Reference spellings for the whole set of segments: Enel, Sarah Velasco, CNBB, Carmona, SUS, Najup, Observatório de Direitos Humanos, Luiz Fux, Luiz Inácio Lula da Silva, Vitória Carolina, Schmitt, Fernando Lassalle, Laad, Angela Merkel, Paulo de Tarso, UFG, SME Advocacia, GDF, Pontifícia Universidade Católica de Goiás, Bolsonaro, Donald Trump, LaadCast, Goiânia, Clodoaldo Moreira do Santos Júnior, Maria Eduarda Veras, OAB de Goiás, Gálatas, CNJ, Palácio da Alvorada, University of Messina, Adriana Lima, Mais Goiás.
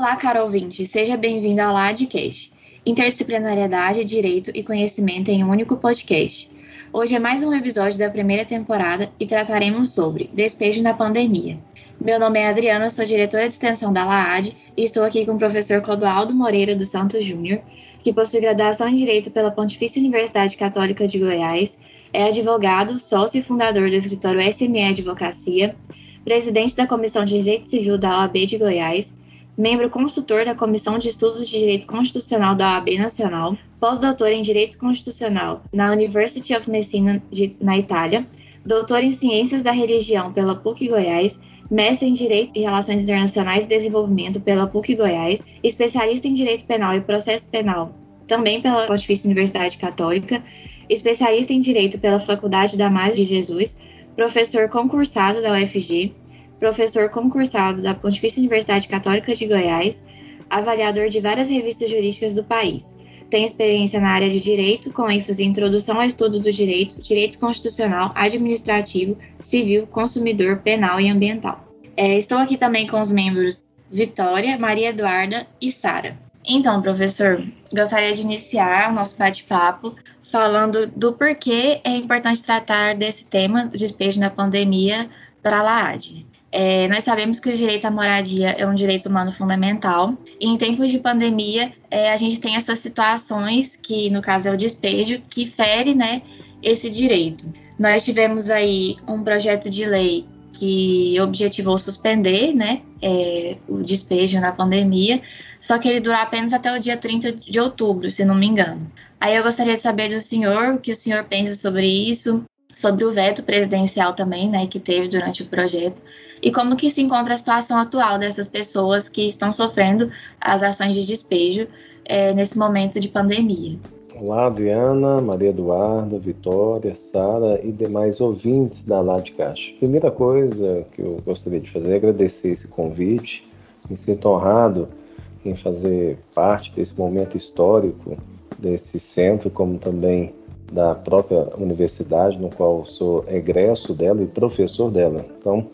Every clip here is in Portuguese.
Olá, caro ouvinte, seja bem-vindo ao LaadCast, Interdisciplinariedade, Direito e Conhecimento em um único podcast. Hoje é mais um episódio da primeira temporada e trataremos sobre despejo na pandemia. Meu nome é Adriana, sou diretora de extensão da Laad e estou aqui com o professor Clodoaldo Moreira do Santos Júnior, que possui graduação em Direito pela Pontifícia Universidade Católica de Goiás, é advogado, sócio e fundador do escritório SME Advocacia, presidente da Comissão de Direito Civil da OAB de Goiás, membro consultor da Comissão de Estudos de Direito Constitucional da OAB Nacional, pós-doutor em Direito Constitucional na University of Messina, na Itália, doutor em Ciências da Religião pela PUC Goiás, mestre em Direito e Relações Internacionais e Desenvolvimento pela PUC Goiás, especialista em Direito Penal e Processo Penal, também pela Pontifícia Universidade Católica, especialista em Direito pela Faculdade da Mais de Jesus, professor concursado da UFG, professor concursado da Pontifícia Universidade Católica de Goiás, avaliador de várias revistas jurídicas do país. Tem experiência na área de Direito, com ênfase em Introdução ao Estudo do Direito, Direito Constitucional, Administrativo, Civil, Consumidor, Penal e Ambiental. Estou aqui também com os membros Vitória, Maria Eduarda e Sarah. Então, professor, gostaria de iniciar o nosso bate-papo falando do porquê é importante tratar desse tema, despejo na pandemia, para a Laad. Nós sabemos que o direito à moradia é um direito humano fundamental e em tempos de pandemia a gente tem essas situações que, no caso, é o despejo, que fere, né, esse direito. Nós tivemos aí um projeto de lei que objetivou suspender, né, o despejo na pandemia, só que ele durou apenas até o dia 30 de outubro, se não me engano. Aí eu gostaria de saber do senhor, o que o senhor pensa sobre isso, sobre o veto presidencial também, né, que teve durante o projeto, e como que se encontra a situação atual dessas pessoas que estão sofrendo as ações de despejo nesse momento de pandemia. Olá, Adriana, Maria Eduarda, Vitória, Sarah e demais ouvintes da LaadCast. Primeira coisa que eu gostaria de fazer é agradecer esse convite, me sinto honrado em fazer parte desse momento histórico desse centro, como também da própria universidade, no qual sou egresso dela e professor dela. Então,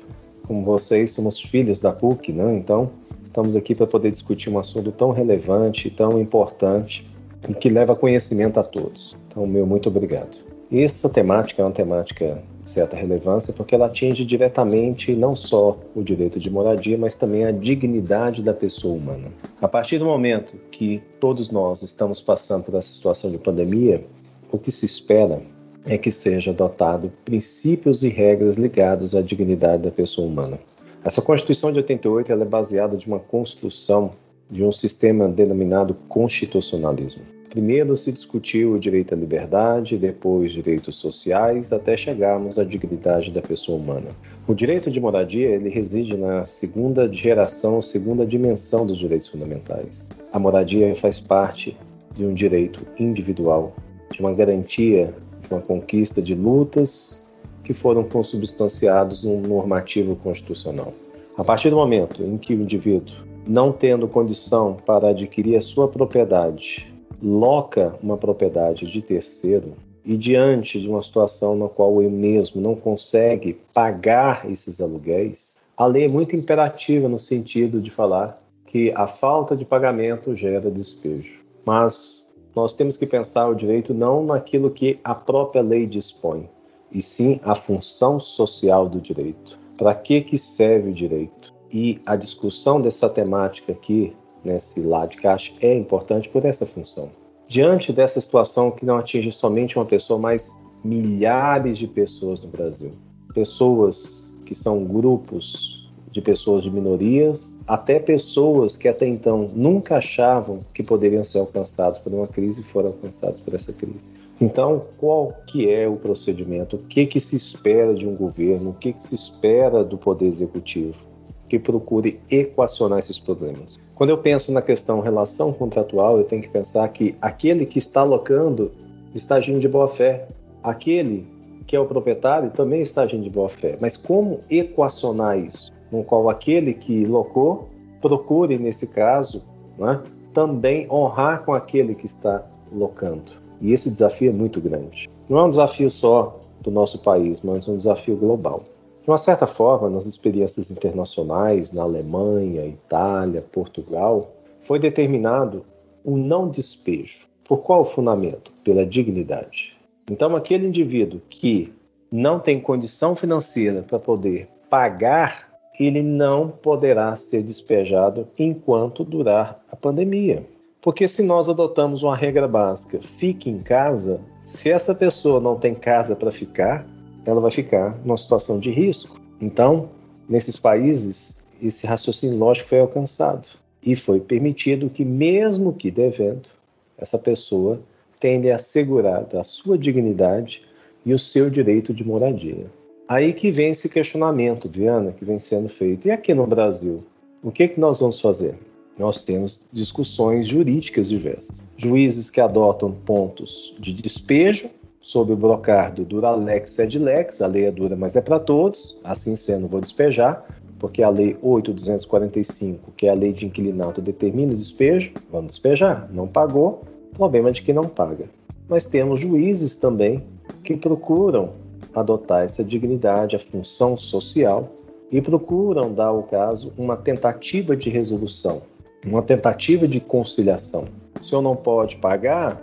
como vocês, somos filhos da PUC, né? Então, estamos aqui para poder discutir um assunto tão relevante, tão importante e que leva conhecimento a todos. Então, meu muito obrigado. Essa temática é uma temática de certa relevância porque ela atinge diretamente não só o direito de moradia, mas também a dignidade da pessoa humana. A partir do momento que todos nós estamos passando por essa situação de pandemia, o que se espera é que seja adotado princípios e regras ligados à dignidade da pessoa humana. Essa Constituição de 88 ela é baseada de uma construção de um sistema denominado constitucionalismo. Primeiro se discutiu o direito à liberdade, depois direitos sociais, até chegarmos à dignidade da pessoa humana. O direito de moradia ele reside na segunda geração, segunda dimensão dos direitos fundamentais. A moradia faz parte de um direito individual, de uma garantia, de uma conquista de lutas que foram consubstanciados num normativo constitucional. A partir do momento em que o indivíduo, não tendo condição para adquirir a sua propriedade, loca uma propriedade de terceiro e diante de uma situação na qual ele mesmo não consegue pagar esses aluguéis, a lei é muito imperativa no sentido de falar que a falta de pagamento gera despejo. Mas nós temos que pensar o direito não naquilo que a própria lei dispõe, e sim a função social do direito. Para que serve o direito? E a discussão dessa temática aqui, nesse LaadCast, é importante por essa função. Diante dessa situação que não atinge somente uma pessoa, mas milhares de pessoas no Brasil. Pessoas que são grupos de pessoas de minorias, até pessoas que até então nunca achavam que poderiam ser alcançados por uma crise e foram alcançados por essa crise. Então, qual que é o procedimento? O que se espera de um governo? O que se espera do Poder Executivo que procure equacionar esses problemas? Quando eu penso na questão relação contratual, eu tenho que pensar que aquele que está alocando está agindo de boa-fé. Aquele que é o proprietário também está agindo de boa-fé. Mas como equacionar isso? No qual aquele que locou procure, nesse caso, né, também honrar com aquele que está locando. E esse desafio é muito grande. Não é um desafio só do nosso país, mas um desafio global. De uma certa forma, nas experiências internacionais, na Alemanha, Itália, Portugal, foi determinado o não despejo. Por qual fundamento? Pela dignidade. Então, aquele indivíduo que não tem condição financeira para poder pagar, ele não poderá ser despejado enquanto durar a pandemia. Porque se nós adotamos uma regra básica, fique em casa, se essa pessoa não tem casa para ficar, ela vai ficar numa situação de risco. Então, nesses países, esse raciocínio lógico foi alcançado. E foi permitido que, mesmo que devendo, essa pessoa tenha assegurado a sua dignidade e o seu direito de moradia. Aí que vem esse questionamento, Viana, que vem sendo feito. E aqui no Brasil, o que que nós vamos fazer? Nós temos discussões jurídicas diversas. Juízes que adotam pontos de despejo, sob o brocardo dura lex et lex, a lei é dura, mas é para todos, assim sendo vou despejar, porque a lei 8.245, que é a lei de inquilinato, determina o despejo, vamos despejar, não pagou, problema de quem não paga. Mas temos juízes também que procuram adotar essa dignidade, a função social, e procuram dar ao caso uma tentativa de resolução, uma tentativa de conciliação. O senhor não pode pagar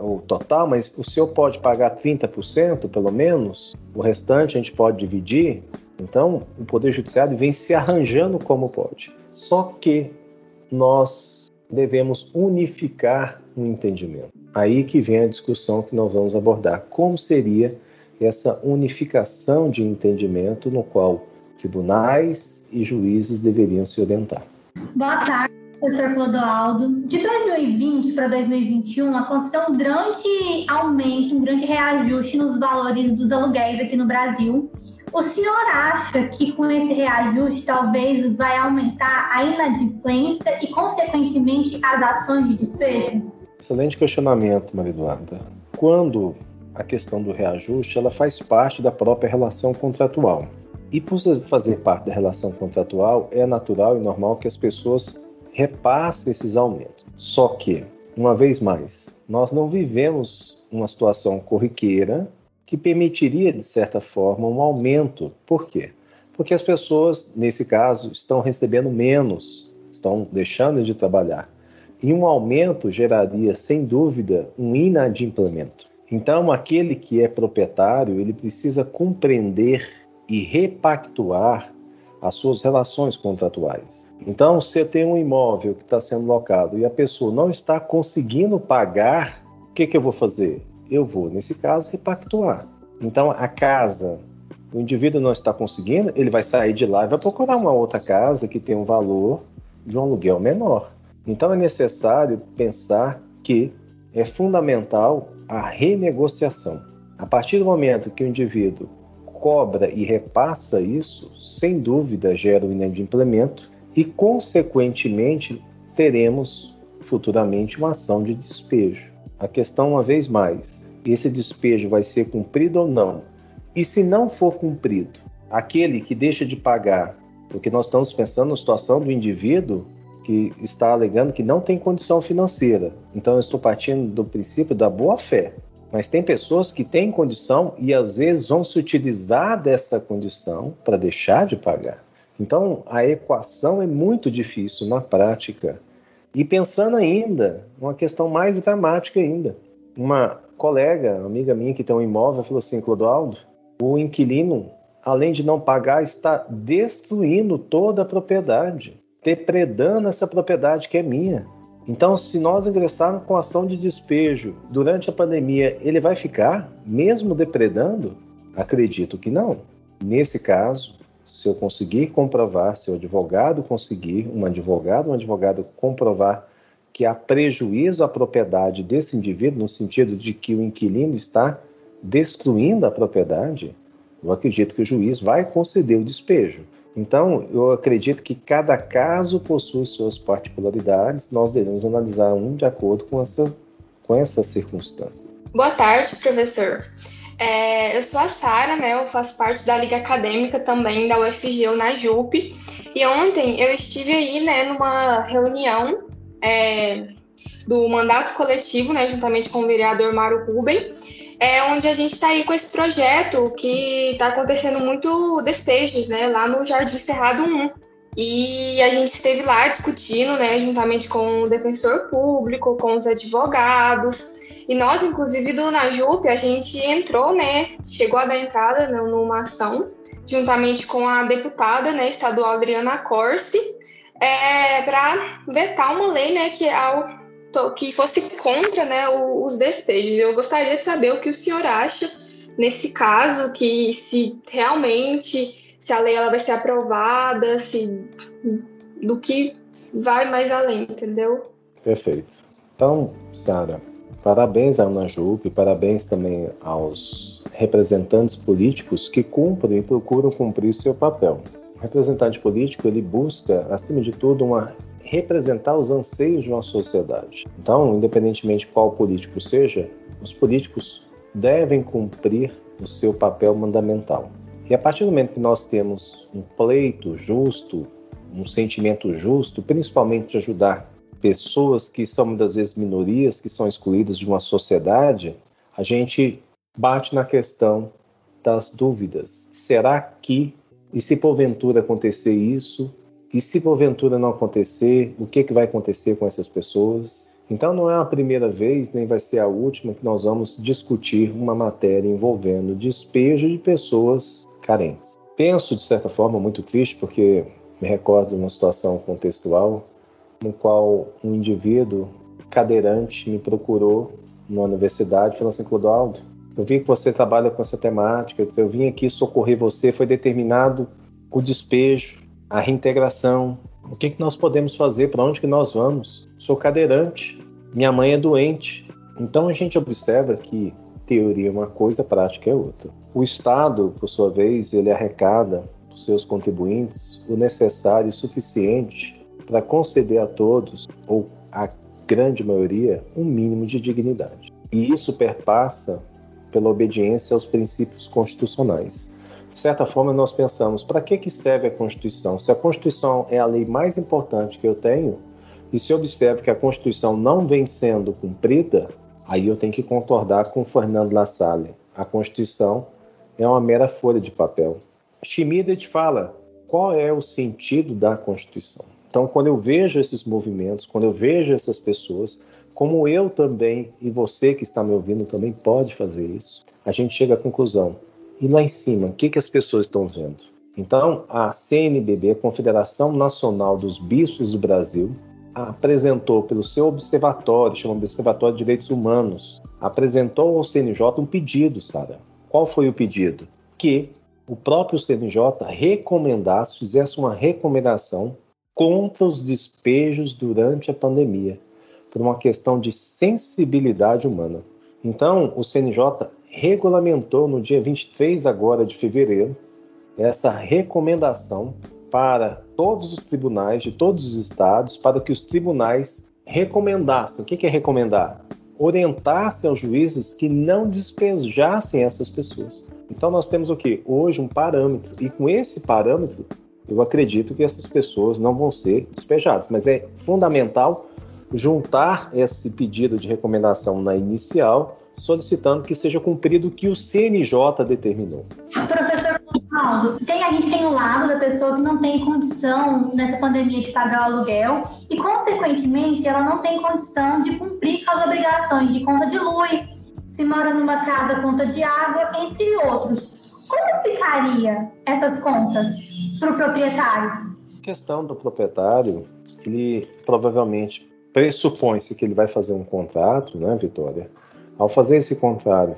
o total, mas o senhor pode pagar 30%, pelo menos, o restante a gente pode dividir. Então, o Poder Judiciário vem se arranjando como pode. Só que nós devemos unificar o entendimento. Aí que vem a discussão que nós vamos abordar. Como seria essa unificação de entendimento no qual tribunais e juízes deveriam se orientar? Boa tarde, professor Clodoaldo. De 2020 para 2021, aconteceu um grande aumento, um grande reajuste nos valores dos aluguéis aqui no Brasil. O senhor acha que com esse reajuste talvez vai aumentar a inadimplência e, consequentemente, as ações de despejo? Excelente questionamento, Maria Eduarda. Quando a questão do reajuste, ela faz parte da própria relação contratual. E por fazer parte da relação contratual, é natural e normal que as pessoas repassem esses aumentos. Só que, uma vez mais, nós não vivemos uma situação corriqueira que permitiria, de certa forma, um aumento. Por quê? Porque as pessoas, nesse caso, estão recebendo menos, estão deixando de trabalhar. E um aumento geraria, sem dúvida, um inadimplemento. Então, aquele que é proprietário, ele precisa compreender e repactuar as suas relações contratuais. Então, se eu tenho um imóvel que está sendo locado e a pessoa não está conseguindo pagar, o que eu vou fazer? Eu vou, nesse caso, repactuar. Então, a casa, o indivíduo não está conseguindo, ele vai sair de lá e vai procurar uma outra casa que tem um valor de um aluguel menor. Então, é necessário pensar que é fundamental a renegociação. A partir do momento que o indivíduo cobra e repassa isso, sem dúvida gera o inadimplemento e, consequentemente, teremos futuramente uma ação de despejo. A questão, uma vez mais, esse despejo vai ser cumprido ou não? E se não for cumprido, aquele que deixa de pagar, porque nós estamos pensando na situação do indivíduo que está alegando que não tem condição financeira. Então, eu estou partindo do princípio da boa-fé. Mas tem pessoas que têm condição e, às vezes, vão se utilizar dessa condição para deixar de pagar. Então, a equação é muito difícil na prática. E pensando ainda, uma questão mais dramática ainda. Uma colega, amiga minha que tem um imóvel, falou assim, Clodoaldo, o inquilino, além de não pagar, está destruindo toda a propriedade, depredando essa propriedade que é minha. Então, se nós ingressarmos com ação de despejo durante a pandemia, ele vai ficar, mesmo depredando? Acredito que não. Nesse caso, se eu conseguir comprovar, se o advogado conseguir, um advogado comprovar que há prejuízo à propriedade desse indivíduo, no sentido de que o inquilino está destruindo a propriedade, eu acredito que o juiz vai conceder o despejo. Então, eu acredito que cada caso possui suas particularidades, nós devemos analisar um de acordo com essa circunstância. Boa tarde, professor. Eu sou a Sarah, né? Eu faço parte da Liga Acadêmica também da UFG, ou Najup. E ontem eu estive aí, né, numa reunião do mandato coletivo, né, juntamente com o vereador Maru Rubem. é onde a gente está aí com esse projeto que está acontecendo muito despejos, né, lá no Jardim Cerrado 1. E a gente esteve lá discutindo, né, juntamente com o defensor público, com os advogados. E nós, inclusive, do Najup, a gente entrou, né, chegou a dar entrada numa ação, juntamente com a deputada, né, estadual Adriana Corsi, para vetar uma lei, né, que fosse contra, né, os despejos. Eu gostaria de saber o que o senhor acha nesse caso, que se realmente, se a lei ela vai ser aprovada, se do que vai mais além, entendeu? Perfeito. Então, Sarah, parabéns à Najup, parabéns também aos representantes políticos que cumprem e procuram cumprir seu papel. O representante político, ele busca, acima de tudo, representar os anseios de uma sociedade. Então, independentemente qual político seja, os políticos devem cumprir o seu papel mandamental. E a partir do momento que nós temos um pleito justo, um sentimento justo, principalmente de ajudar pessoas que são muitas vezes minorias, que são excluídas de uma sociedade, a gente bate na questão das dúvidas. Será que, e se porventura acontecer isso, e se porventura não acontecer, o que vai acontecer com essas pessoas? Então não é a primeira vez, nem vai ser a última, que nós vamos discutir uma matéria envolvendo despejo de pessoas carentes. Penso, de certa forma, muito triste, porque me recordo de uma situação contextual no qual um indivíduo cadeirante me procurou na universidade, falando assim: Clodoaldo, eu vi que você trabalha com essa temática, eu vim aqui socorrer você, foi determinado o despejo, a reintegração, o que nós podemos fazer, para onde que nós vamos? Sou cadeirante, minha mãe é doente. Então a gente observa que teoria é uma coisa, prática é outra. O Estado, por sua vez, ele arrecada dos seus contribuintes o necessário e suficiente para conceder a todos, ou a grande maioria, um mínimo de dignidade. E isso perpassa pela obediência aos princípios constitucionais. De certa forma, nós pensamos, para que serve a Constituição? Se a Constituição é a lei mais importante que eu tenho, e se eu observo que a Constituição não vem sendo cumprida, aí eu tenho que concordar com o Fernando Lassalle. A Constituição é uma mera folha de papel. Schmitt te fala qual é o sentido da Constituição. Então, quando eu vejo esses movimentos, quando eu vejo essas pessoas, como eu também, e você que está me ouvindo também pode fazer isso, a gente chega à conclusão. E lá em cima, o que as pessoas estão vendo? Então, a CNBB, a Confederação Nacional dos Bispos do Brasil, apresentou pelo seu observatório, chama Observatório de Direitos Humanos, apresentou ao CNJ um pedido, Sarah. Qual foi o pedido? Que o próprio CNJ recomendasse, fizesse uma recomendação contra os despejos durante a pandemia, por uma questão de sensibilidade humana. Então, o CNJ regulamentou no dia 23 agora de fevereiro essa recomendação para todos os tribunais de todos os estados, para que os tribunais recomendassem. O que é recomendar? Orientassem aos juízes que não despejassem essas pessoas. Então nós temos o quê? Hoje um parâmetro, e com esse parâmetro eu acredito que essas pessoas não vão ser despejadas, mas é fundamental juntar esse pedido de recomendação na inicial, solicitando que seja cumprido o que o CNJ determinou. Professor Clodoaldo, a gente tem o lado da pessoa que não tem condição nessa pandemia de pagar o aluguel e, consequentemente, ela não tem condição de cumprir com as obrigações de conta de luz, se mora numa casa, conta de água, entre outros. Como ficaria essas contas para o proprietário? A questão do proprietário, ele provavelmente pressupõe-se que ele vai fazer um contrato, né, Vitória? Ao fazer esse contrato,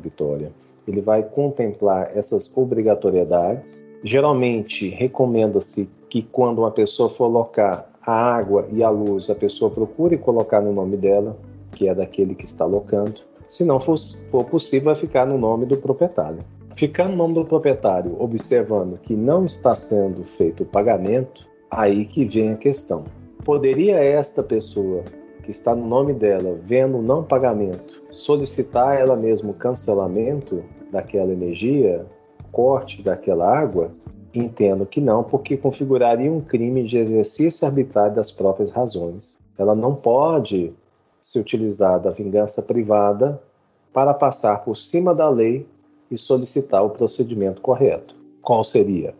Vitória, ele vai contemplar essas obrigatoriedades. Geralmente, recomenda-se que quando uma pessoa for alocar a água e a luz, a pessoa procure colocar no nome dela, que é daquele que está alocando. Se não for possível, vai ficar no nome do proprietário. Ficar no nome do proprietário, observando que não está sendo feito o pagamento, aí que vem a questão. Poderia esta pessoa, que está no nome dela, vendo o não pagamento, solicitar ela mesma o cancelamento daquela energia, corte daquela água? Entendo que não, porque configuraria um crime de exercício arbitrário das próprias razões. Ela não pode se utilizar da vingança privada para passar por cima da lei e solicitar o procedimento correto. Qual seria?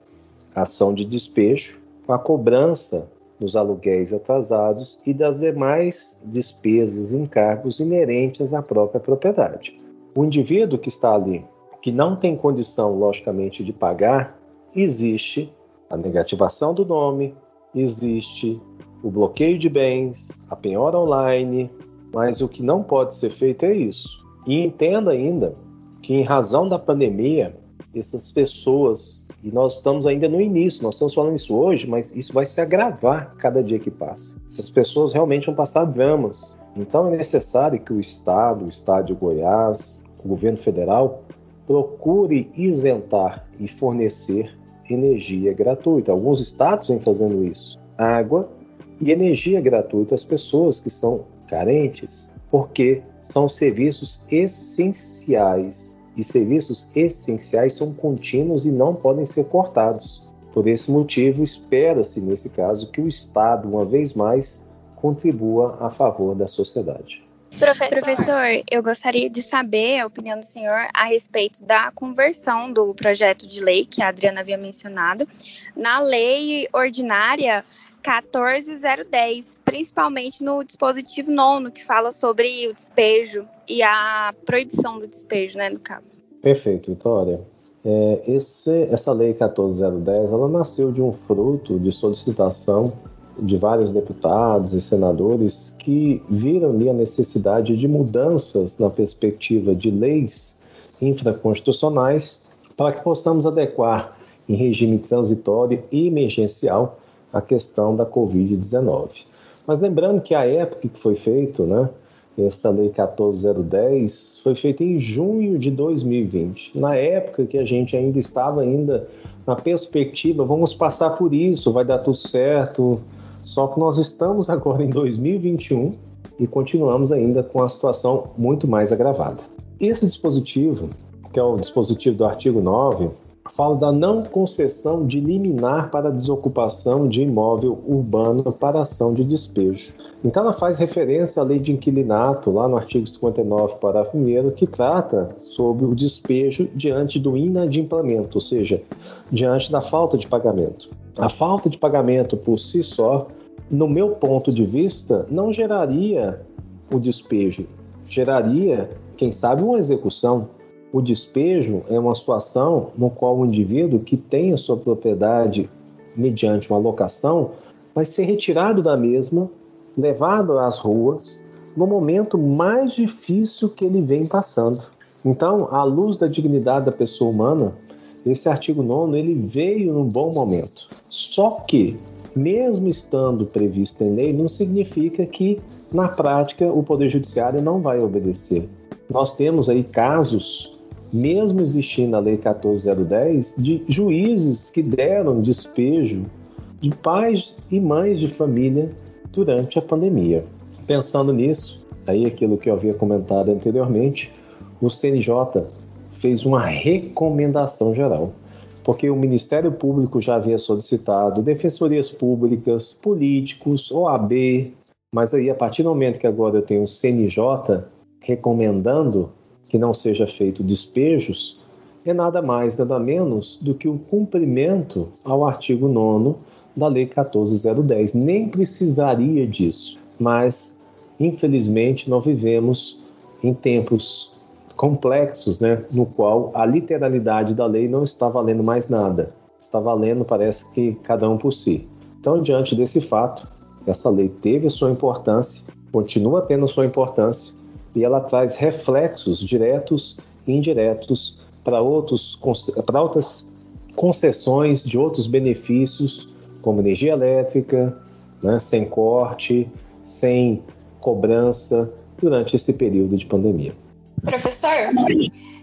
Ação de despejo, com a cobrança dos aluguéis atrasados e das demais despesas e encargos inerentes à própria propriedade. O indivíduo que está ali, que não tem condição, logicamente, de pagar, existe a negativação do nome, existe o bloqueio de bens, a penhora online, mas o que não pode ser feito é isso. E entenda ainda que, em razão da pandemia, essas pessoas, e nós estamos ainda no início, nós estamos falando isso hoje, mas isso vai se agravar cada dia que passa. Essas pessoas realmente vão passar dramas. Então é necessário que o Estado de Goiás, o governo federal, procure isentar e fornecer energia gratuita. Alguns estados vêm fazendo isso. Água e energia gratuita às pessoas que são carentes, porque são serviços essenciais. E serviços essenciais são contínuos e não podem ser cortados. Por esse motivo, espera-se, nesse caso, que o Estado, uma vez mais, contribua a favor da sociedade. Professor, eu gostaria de saber a opinião do senhor a respeito da conversão do projeto de lei, que a Adriana havia mencionado, na lei ordinária 14.010, principalmente no dispositivo 9º, que fala sobre o despejo e a proibição do despejo, né, no caso. Perfeito, Vitória. Essa lei 14.010, ela nasceu de um fruto de solicitação de vários deputados e senadores que viram ali a necessidade de mudanças na perspectiva de leis infraconstitucionais para que possamos adequar em regime transitório e emergencial a questão da Covid-19. Mas lembrando que a época que foi feita, essa lei 14.010 foi feita em junho de 2020, na época que a gente ainda estava na perspectiva, vamos passar por isso, vai dar tudo certo. Só que nós estamos agora em 2021 e continuamos ainda com a situação muito mais agravada. Esse dispositivo, que é o dispositivo do artigo 9, fala da não concessão de liminar para desocupação de imóvel urbano para ação de despejo. Então ela faz referência à lei de inquilinato, lá no artigo 59, parágrafo 1º, que trata sobre o despejo diante do inadimplemento, ou seja, diante da falta de pagamento. A falta de pagamento por si só, no meu ponto de vista, não geraria o despejo, geraria, quem sabe, uma execução. O despejo é uma situação no qual o indivíduo que tem a sua propriedade mediante uma locação vai ser retirado da mesma, levado às ruas, no momento mais difícil que ele vem passando. Então, à luz da dignidade da pessoa humana, esse artigo 9º, ele veio num bom momento. Só que, mesmo estando previsto em lei, não significa que, na prática, o Poder Judiciário não vai obedecer. Nós temos aí casos, mesmo existindo a Lei 14.010, de juízes que deram despejo de pais e mães de família durante a pandemia. Pensando nisso, aí aquilo que eu havia comentado anteriormente, o CNJ fez uma recomendação geral, porque o Ministério Público já havia solicitado, defensorias públicas, políticos, OAB, mas aí a partir do momento que agora eu tenho o CNJ recomendando que não seja feito despejos, é nada mais, nada menos do que o cumprimento ao artigo 9º da Lei 14.010. Nem precisaria disso, mas, infelizmente, nós vivemos em tempos complexos, no qual a literalidade da lei não está valendo mais nada. Está valendo, parece que cada um por si. Então, diante desse fato, essa lei teve a sua importância, continua tendo a sua importância, e ela traz reflexos diretos e indiretos para outras concessões de outros benefícios, como energia elétrica, sem corte, sem cobrança, durante esse período de pandemia. Professor,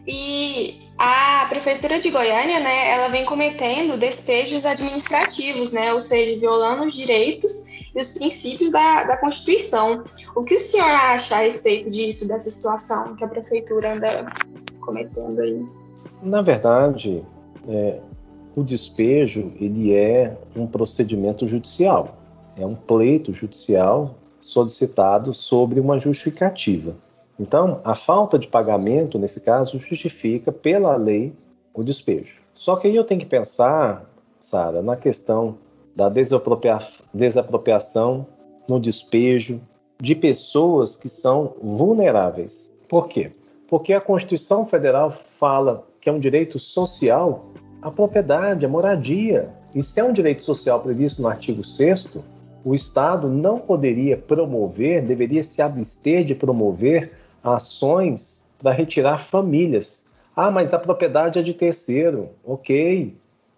e a Prefeitura de Goiânia, ela vem cometendo despejos administrativos, ou seja, violando os direitos e os princípios da Constituição. O que o senhor acha a respeito disso, dessa situação que a Prefeitura anda cometendo aí? Na verdade, o despejo ele é um procedimento judicial, é um pleito judicial solicitado sobre uma justificativa. Então, a falta de pagamento, nesse caso, justifica, pela lei, o despejo. Só que aí eu tenho que pensar, Sarah, na questão da desapropriação, no despejo de pessoas que são vulneráveis. Por quê? Porque a Constituição Federal fala que é um direito social a propriedade, a moradia. E se é um direito social previsto no artigo 6º, o Estado não poderia promover, deveria se abster de promover ações para retirar famílias. Ah, mas a propriedade é de terceiro. Ok.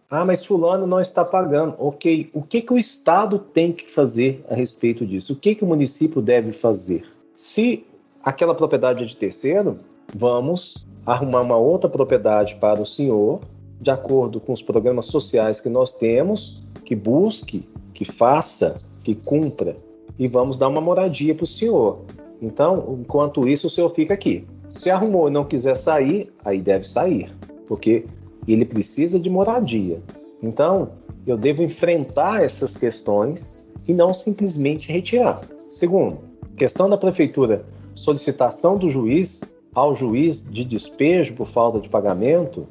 Ah, mas fulano não está pagando. Ok. O que o Estado tem que fazer a respeito disso? O que o município deve fazer? Se aquela propriedade é de terceiro, vamos arrumar uma outra propriedade para o senhor, de acordo com os programas sociais que nós temos, que busque, que faça, que cumpra, e vamos dar uma moradia para o senhor. Então, enquanto isso, o senhor fica aqui. Se arrumou e não quiser sair, aí deve sair, porque ele precisa de moradia. Então, eu devo enfrentar essas questões e não simplesmente retirar. Segundo, questão da prefeitura, solicitação do juiz ao juiz de despejo por falta de pagamento,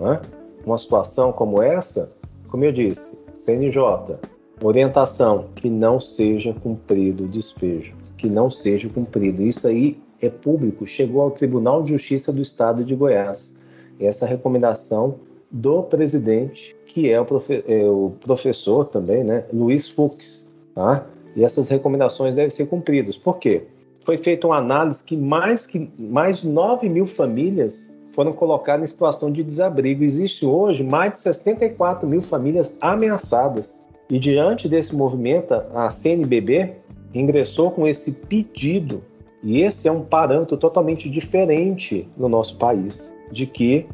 né? Uma situação como essa, como eu disse, CNJ, orientação, que não seja cumprido o despejo, que não seja cumprido. Isso aí é público, chegou ao Tribunal de Justiça do Estado de Goiás. Essa recomendação do presidente, que é o professor também, né, Luiz Fux. Tá? E essas recomendações devem ser cumpridas. Por quê? Foi feita uma análise que mais de 9 mil famílias foram colocadas em situação de desabrigo. Existe hoje mais de 64 mil famílias ameaçadas. E diante desse movimento, a CNBB ingressou com esse pedido. E esse é um parâmetro totalmente diferente no nosso país, de que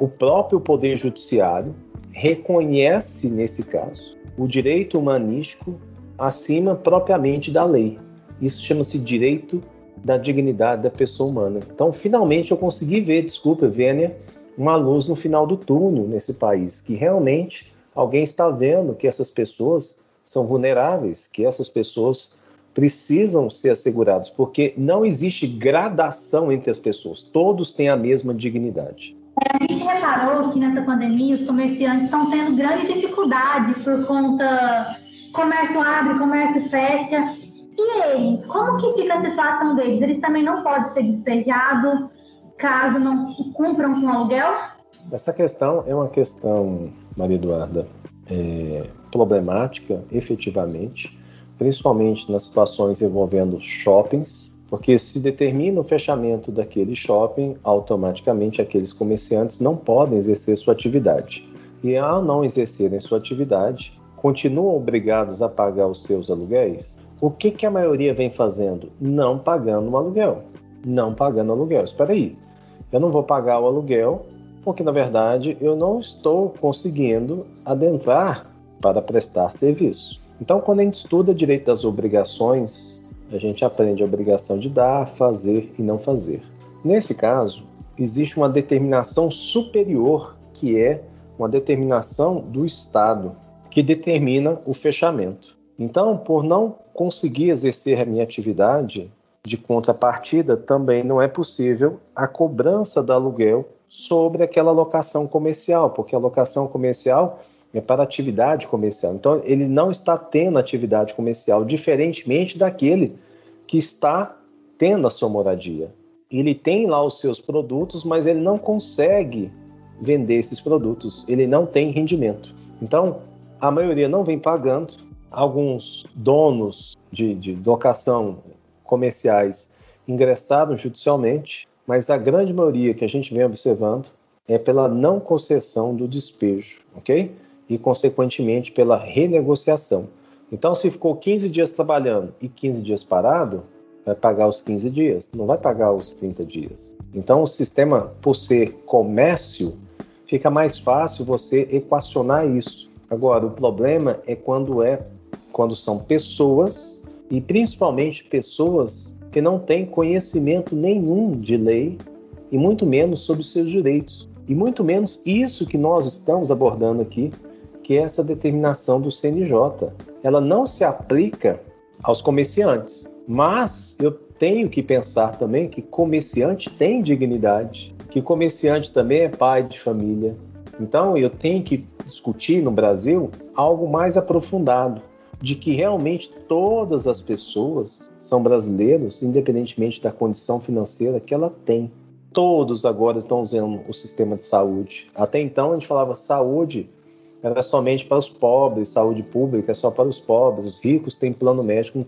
o próprio Poder Judiciário reconhece, nesse caso, o direito humanístico acima propriamente da lei. Isso chama-se direito da dignidade da pessoa humana. Então, finalmente, eu consegui ver, desculpa, Vênia, uma luz no final do túnel nesse país, que realmente alguém está vendo que essas pessoas são vulneráveis, que essas pessoas precisam ser asseguradas, porque não existe gradação entre as pessoas, todos têm a mesma dignidade. A gente reparou que nessa pandemia os comerciantes estão tendo grande dificuldade por conta comércio abre, comércio fecha. E eles? Como que fica a situação deles? Eles também não podem ser despejados caso não cumpram com o aluguel? Essa questão é uma questão, Maria Eduarda, problemática, efetivamente, principalmente nas situações envolvendo shoppings, porque se determina o fechamento daquele shopping, automaticamente aqueles comerciantes não podem exercer sua atividade. E ao não exercerem sua atividade, continuam obrigados a pagar os seus aluguéis. O que a maioria vem fazendo? Não pagando o aluguel. Não pagando o aluguel. Espera aí, eu não vou pagar o aluguel, porque na verdade eu não estou conseguindo adentrar para prestar serviço. Então, quando a gente estuda direito das obrigações, a gente aprende a obrigação de dar, fazer e não fazer. Nesse caso, existe uma determinação superior, que é uma determinação do Estado, que determina o fechamento. Então, por não conseguir exercer a minha atividade de contrapartida, também não é possível a cobrança do aluguel sobre aquela locação comercial, porque a locação comercial é para atividade comercial. Então, ele não está tendo atividade comercial, diferentemente daquele que está tendo a sua moradia. Ele tem lá os seus produtos, mas ele não consegue vender esses produtos. Ele não tem rendimento. Então, a maioria não vem pagando. Alguns donos de locação comerciais ingressaram judicialmente, mas a grande maioria que a gente vem observando é pela não concessão do despejo, ok? E, consequentemente, pela renegociação. Então, se ficou 15 dias trabalhando e 15 dias parado, vai pagar os 15 dias, não vai pagar os 30 dias. Então, o sistema, por ser comércio, fica mais fácil você equacionar isso. Agora, o problema é quando são pessoas, e principalmente pessoas que não têm conhecimento nenhum de lei, e muito menos sobre os seus direitos. E muito menos isso que nós estamos abordando aqui, que é essa determinação do CNJ. Ela não se aplica aos comerciantes, mas eu tenho que pensar também que comerciante tem dignidade, que comerciante também é pai de família. Então, eu tenho que discutir no Brasil algo mais aprofundado, de que realmente todas as pessoas são brasileiros, independentemente da condição financeira que ela tem. Todos agora estão usando o sistema de saúde. Até então, a gente falava saúde era somente para os pobres, saúde pública é só para os pobres, os ricos têm plano médico,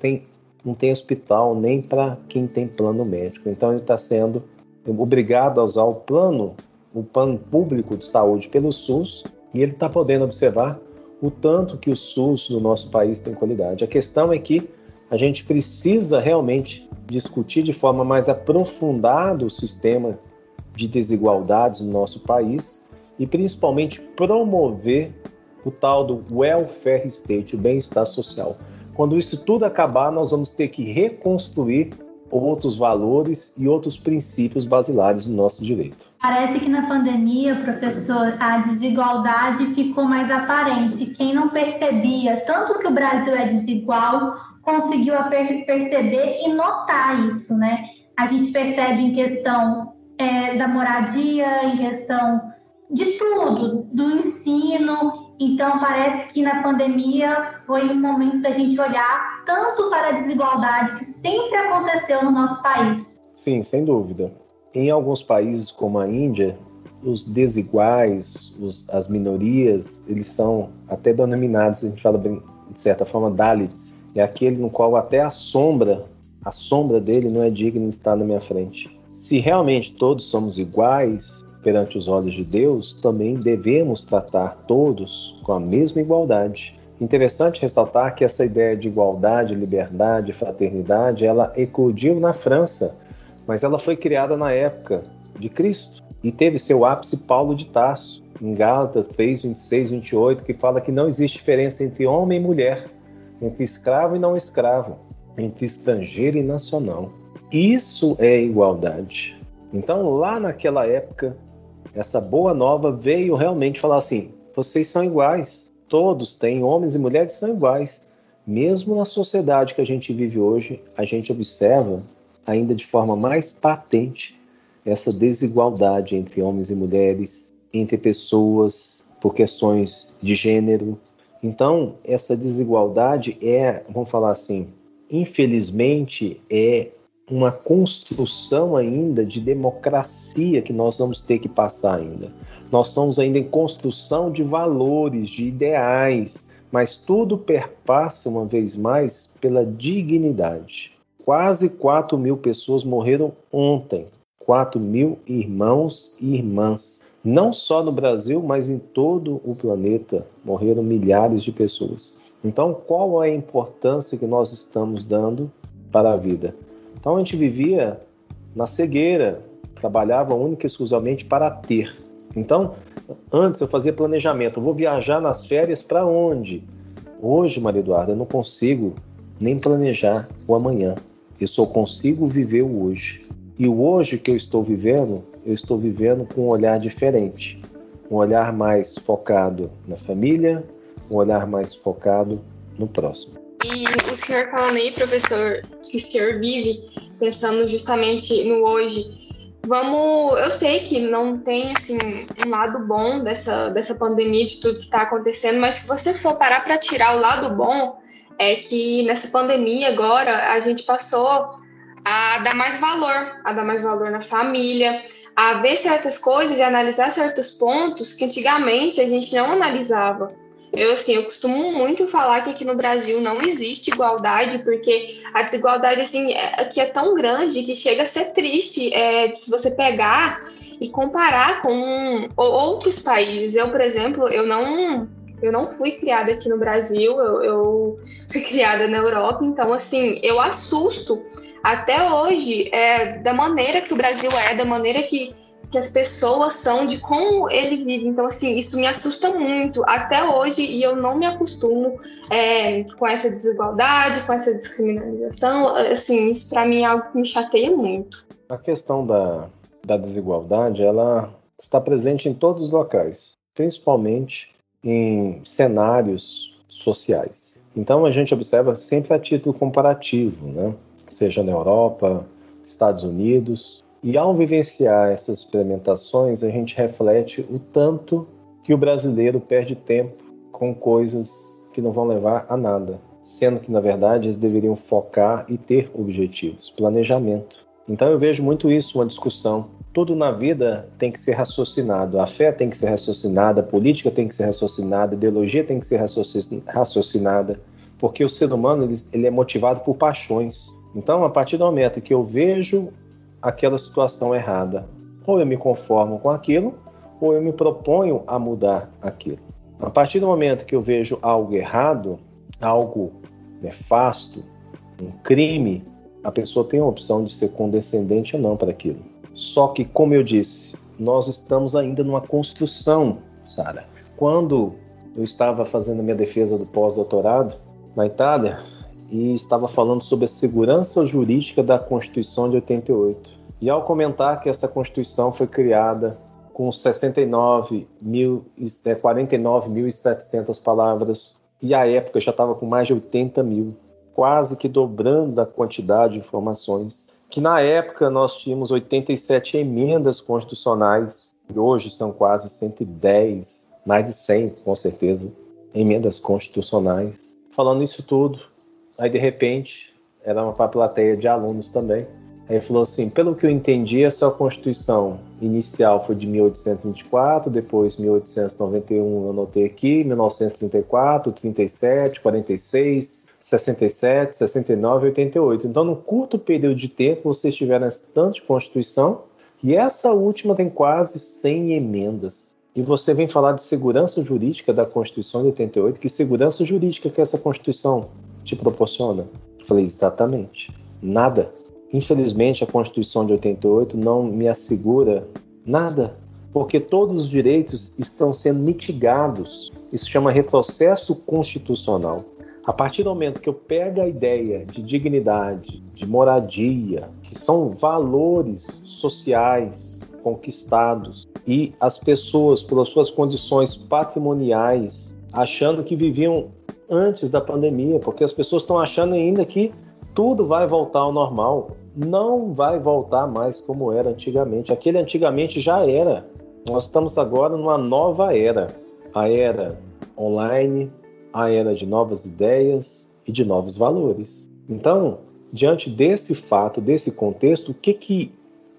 não tem hospital nem para quem tem plano médico. Então, ele está sendo obrigado a usar o plano público de saúde pelo SUS, e ele está podendo observar o tanto que o SUS do nosso país tem qualidade. A questão é que a gente precisa realmente discutir de forma mais aprofundada o sistema de desigualdades no nosso país e principalmente promover o tal do welfare state, o bem-estar social. Quando isso tudo acabar, nós vamos ter que reconstruir outros valores e outros princípios basilares do nosso direito. Parece que na pandemia, professor, a desigualdade ficou mais aparente. Quem não percebia tanto que o Brasil é desigual, conseguiu perceber e notar isso, né? A gente percebe em questão da moradia, em questão de tudo, do ensino. Então, parece que na pandemia foi um momento da gente olhar tanto para a desigualdade que sempre aconteceu no nosso país. Sim, sem dúvida. Em alguns países, como a Índia, os desiguais, as minorias, eles são até denominados, a gente fala bem, de certa forma, Dalits. É aquele no qual até a sombra dele não é digna de estar na minha frente. Se realmente todos somos iguais perante os olhos de Deus, também devemos tratar todos com a mesma igualdade. Interessante ressaltar que essa ideia de igualdade, liberdade, fraternidade, ela eclodiu na França, mas ela foi criada na época de Cristo e teve seu ápice Paulo de Tarso, em Gálatas 3, 26, 28, que fala que não existe diferença entre homem e mulher, entre escravo e não escravo, entre estrangeiro e nacional. Isso é igualdade. Então, lá naquela época, essa boa nova veio realmente falar assim: vocês são iguais, todos têm, homens e mulheres são iguais. Mesmo na sociedade que a gente vive hoje, a gente observa ainda de forma mais patente essa desigualdade entre homens e mulheres, entre pessoas, por questões de gênero. Então, essa desigualdade é, vamos falar assim, infelizmente é uma construção ainda de democracia que nós vamos ter que passar ainda. Nós estamos ainda em construção de valores, de ideais, mas tudo perpassa, uma vez mais, pela dignidade. Quase 4 mil pessoas morreram ontem, 4 mil irmãos e irmãs. Não só no Brasil, mas em todo o planeta morreram milhares de pessoas. Então, qual é a importância que nós estamos dando para a vida? Então, a gente vivia na cegueira, trabalhava única e exclusivamente para ter. Então, antes eu fazia planejamento, eu vou viajar nas férias para onde? Hoje, Maria Eduarda, eu não consigo nem planejar o amanhã. Eu só consigo viver o hoje. E o hoje que eu estou vivendo com um olhar diferente. Um olhar mais focado na família, um olhar mais focado no próximo. E o senhor falando aí, professor, que o senhor vive pensando justamente no hoje. Eu sei que não tem assim um lado bom dessa pandemia, de tudo que está acontecendo, mas se você for parar para tirar o lado bom, é que nessa pandemia agora a gente passou a dar mais valor, na família, a ver certas coisas e analisar certos pontos que antigamente a gente não analisava. Eu costumo muito falar que aqui no Brasil não existe igualdade, porque a desigualdade aqui é tão grande que chega a ser triste se você pegar e comparar com outros países. Eu, por exemplo, eu não fui criada aqui no Brasil, eu fui criada na Europa, então, eu assusto até hoje da maneira que o Brasil é, da maneira que as pessoas são, de como ele vive. Então, isso me assusta muito até hoje e eu não me acostumo com essa desigualdade, com essa descriminalização. Isso para mim é algo que me chateia muito. A questão da desigualdade, ela está presente em todos os locais, principalmente em cenários sociais. Então, a gente observa sempre a título comparativo, né? seja na Europa, Estados Unidos. E ao vivenciar essas experimentações, a gente reflete o tanto que o brasileiro perde tempo com coisas que não vão levar a nada, sendo que, na verdade, eles deveriam focar e ter objetivos, planejamento. Então eu vejo muito isso, uma discussão. Tudo na vida tem que ser raciocinado. A fé tem que ser raciocinada, a política tem que ser raciocinada, a ideologia tem que ser raciocinada, porque o ser humano ele é motivado por paixões. Então, a partir do momento que eu vejo aquela situação errada, ou eu me conformo com aquilo, ou eu me proponho a mudar aquilo. A partir do momento que eu vejo algo errado, algo nefasto, um crime, a pessoa tem a opção de ser condescendente ou não para aquilo. Só que, como eu disse, nós estamos ainda numa construção, Sarah. Quando eu estava fazendo a minha defesa do pós-doutorado na Itália, e estava falando sobre a segurança jurídica da Constituição de 88. E ao comentar que essa Constituição foi criada com 49.700 palavras, e à época já estava com mais de 80 mil, quase que dobrando a quantidade de informações, que na época nós tínhamos 87 emendas constitucionais, e hoje são quase 110, mais de 100, com certeza, emendas constitucionais. Falando isso tudo, aí de repente, era uma plateia de alunos também, aí falou assim, pelo que eu entendi, essa Constituição inicial foi de 1824, depois 1891, eu anotei aqui, 1934, 37, 46... 67, 69, 88. Então, num curto período de tempo, vocês tiveram essa tanta Constituição e essa última tem quase 100 emendas. E você vem falar de segurança jurídica da Constituição de 88, que segurança jurídica que essa Constituição te proporciona? Eu falei, exatamente. Nada. Infelizmente, a Constituição de 88 não me assegura nada, porque todos os direitos estão sendo mitigados. Isso chama retrocesso constitucional. A partir do momento que eu pego a ideia de dignidade, de moradia, que são valores sociais conquistados, e as pessoas, pelas suas condições patrimoniais, achando que viviam antes da pandemia, porque as pessoas estão achando ainda que tudo vai voltar ao normal, não vai voltar mais como era antigamente. Aquele antigamente já era. Nós estamos agora numa nova era, a era online, a era de novas ideias e de novos valores. Então, diante desse fato, desse contexto, o que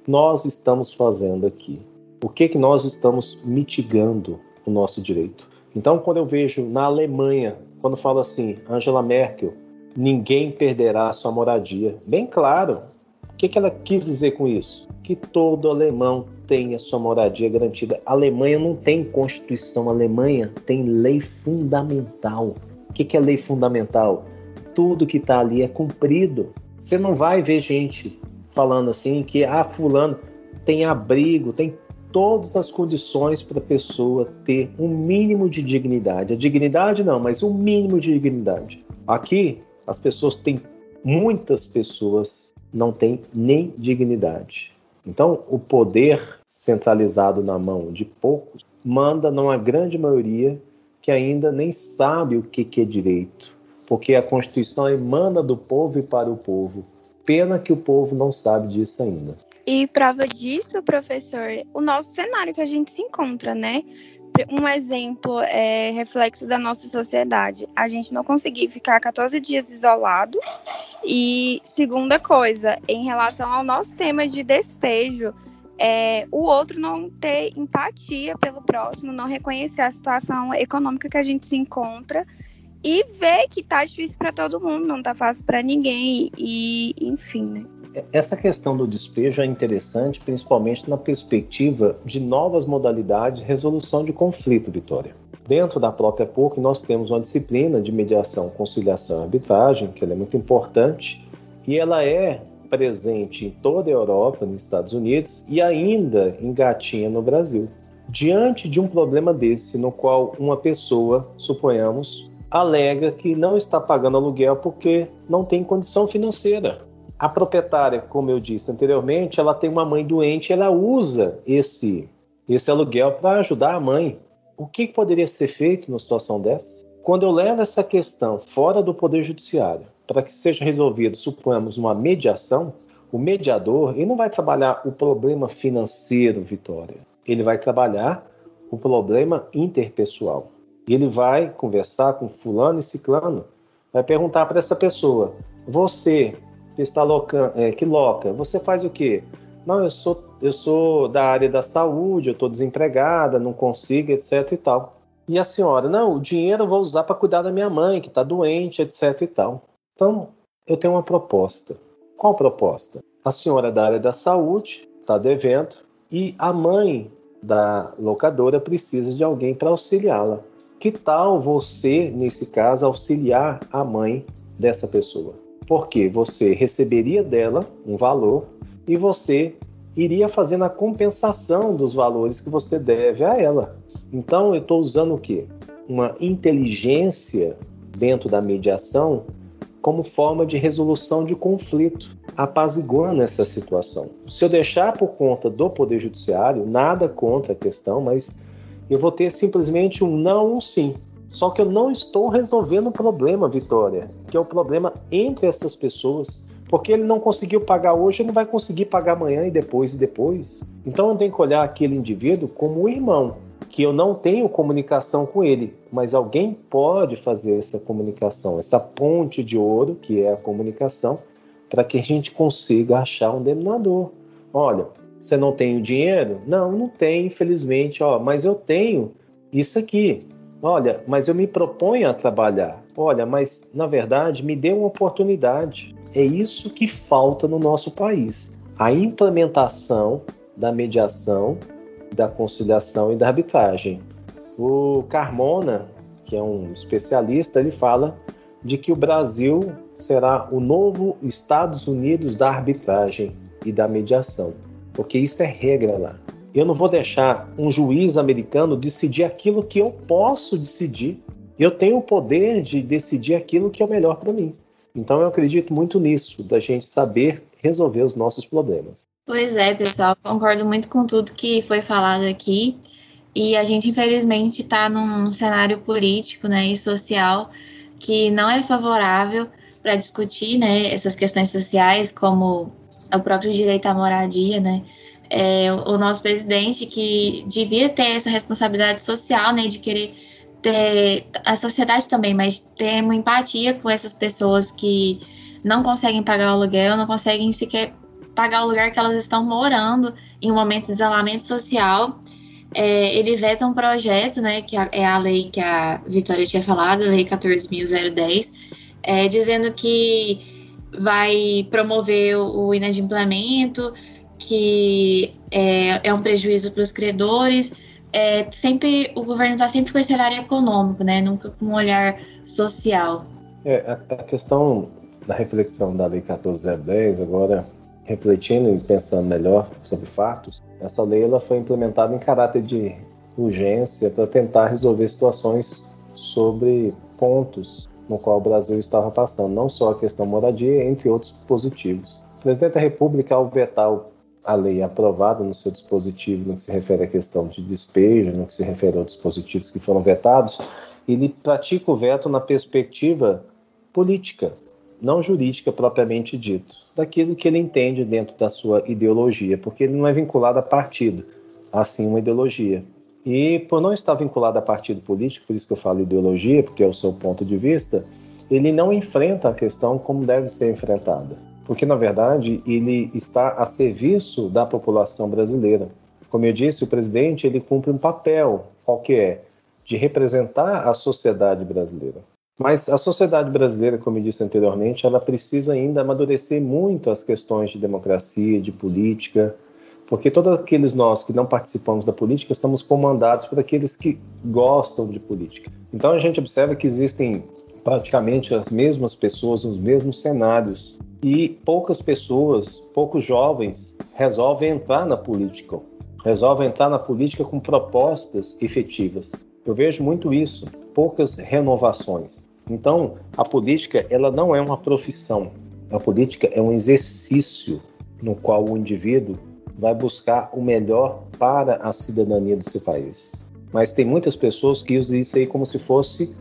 nós estamos fazendo aqui? O que nós estamos mitigando o nosso direito? Então, quando eu vejo na Alemanha, quando fala assim, Angela Merkel, ninguém perderá sua moradia. Bem claro, o que ela quis dizer com isso? Que todo alemão tenha sua moradia garantida. A Alemanha não tem Constituição, a Alemanha tem lei fundamental. O que é lei fundamental? Tudo que está ali é cumprido. Você não vai ver gente falando assim que fulano tem abrigo, tem todas as condições para a pessoa ter um mínimo de dignidade. A dignidade não, mas um mínimo de dignidade. Aqui, as pessoas têm, muitas pessoas não têm nem dignidade. Então, o poder centralizado na mão de poucos manda numa grande maioria que ainda nem sabe o que é direito, porque a Constituição emana do povo e para o povo. Pena que o povo não sabe disso ainda. E prova disso, professor, o nosso cenário que a gente se encontra, né? Um exemplo é reflexo da nossa sociedade. A gente não conseguiu ficar 14 dias isolado. E segunda coisa, em relação ao nosso tema de despejo, o outro não ter empatia pelo próximo, não reconhecer a situação econômica que a gente se encontra e ver que tá difícil para todo mundo, não tá fácil para ninguém e enfim, né? Essa questão do despejo é interessante, principalmente na perspectiva de novas modalidades de resolução de conflito, Vitória. Dentro da própria PUC, nós temos uma disciplina de mediação, conciliação e arbitragem, que ela é muito importante, e ela é presente em toda a Europa, nos Estados Unidos, e ainda engatinha no Brasil. Diante de um problema desse, no qual uma pessoa, suponhamos, alega que não está pagando aluguel porque não tem condição financeira. A proprietária, como eu disse anteriormente, ela tem uma mãe doente, ela usa esse aluguel para ajudar a mãe. O que poderia ser feito numa situação dessa? Quando eu levo essa questão fora do Poder Judiciário, para que seja resolvido, suponhamos, uma mediação, o mediador, ele não vai trabalhar o problema financeiro, Vitória. Ele vai trabalhar o problema interpessoal. Ele vai conversar com fulano e ciclano, vai perguntar para essa pessoa, você que está loca, você faz o quê? Não, eu sou da área da saúde, eu estou desempregada, não consigo, etc e tal. E a senhora, não, o dinheiro eu vou usar para cuidar da minha mãe, que está doente, etc e tal. Então, eu tenho uma proposta. Qual proposta? A senhora da área da saúde está devendo e a mãe da locadora precisa de alguém para auxiliá-la. Que tal você, nesse caso, auxiliar a mãe dessa pessoa? Porque você receberia dela um valor e você iria fazendo a compensação dos valores que você deve a ela. Então, eu estou usando o quê? Uma inteligência dentro da mediação como forma de resolução de conflito, apaziguando essa situação. Se eu deixar por conta do Poder Judiciário, nada contra a questão, mas eu vou ter simplesmente um não, um sim. Só que eu não estou resolvendo o problema, Vitória, que é o problema entre essas pessoas. Porque ele não conseguiu pagar hoje, ele não vai conseguir pagar amanhã e depois e depois. Então eu tenho que olhar aquele indivíduo como um irmão, que eu não tenho comunicação com ele, mas alguém pode fazer essa comunicação, essa ponte de ouro, que é a comunicação, para que a gente consiga achar um denominador. Olha, você não tem o dinheiro? Não, não tem, infelizmente. Ó, mas eu tenho isso aqui. Olha, mas eu me proponho a trabalhar. Olha, mas na verdade me dê uma oportunidade. É isso que falta no nosso país. A implementação da mediação, da conciliação e da arbitragem. O Carmona, que é um especialista, ele fala de que o Brasil será o novo Estados Unidos da arbitragem e da mediação. Porque isso é regra lá. Eu não vou deixar um juiz americano decidir aquilo que eu posso decidir. Eu tenho o poder de decidir aquilo que é o melhor para mim. Então, eu acredito muito nisso, da gente saber resolver os nossos problemas. Pois é, pessoal. Concordo muito com tudo que foi falado aqui. E a gente, infelizmente, está num cenário político, né, e social que não é favorável para discutir, né, essas questões sociais, como o próprio direito à moradia, né? O nosso presidente, que devia ter essa responsabilidade social, né, de querer ter a sociedade também, mas ter uma empatia com essas pessoas que não conseguem pagar o aluguel, não conseguem sequer pagar o lugar que elas estão morando em um momento de isolamento social. Ele veta um projeto, né, que é a lei que a Vitória tinha falado, a Lei 14.010, dizendo que vai promover o inadimplemento, que é um prejuízo para os credores. Sempre, o governo está sempre com esse olhar econômico, né? Nunca com um olhar social. A questão da reflexão da Lei 14.010, agora refletindo e pensando melhor sobre fatos, essa lei ela foi implementada em caráter de urgência para tentar resolver situações sobre pontos no qual o Brasil estava passando, não só a questão moradia, entre outros positivos. O presidente da República, ao vetar a lei aprovada no seu dispositivo, no que se refere à questão de despejo, no que se refere aos dispositivos que foram vetados, ele pratica o veto na perspectiva política, não jurídica propriamente dito, daquilo que ele entende dentro da sua ideologia, porque ele não é vinculado a partido, assim uma ideologia. E por não estar vinculado a partido político, por isso que eu falo ideologia, porque é o seu ponto de vista, ele não enfrenta a questão como deve ser enfrentada. Porque, na verdade, ele está a serviço da população brasileira. Como eu disse, o presidente ele cumpre um papel, qual que é? De representar a sociedade brasileira. Mas a sociedade brasileira, como eu disse anteriormente, ela precisa ainda amadurecer muito as questões de democracia, de política, porque todos aqueles nós que não participamos da política somos comandados por aqueles que gostam de política. Então, a gente observa que existem praticamente as mesmas pessoas nos mesmos cenários. E poucas pessoas, poucos jovens resolvem entrar na política, com propostas efetivas. Eu vejo muito isso, poucas renovações. Então, a política ela não é uma profissão, a política é um exercício no qual o indivíduo vai buscar o melhor para a cidadania do seu país. Mas tem muitas pessoas que usam isso aí como se fosse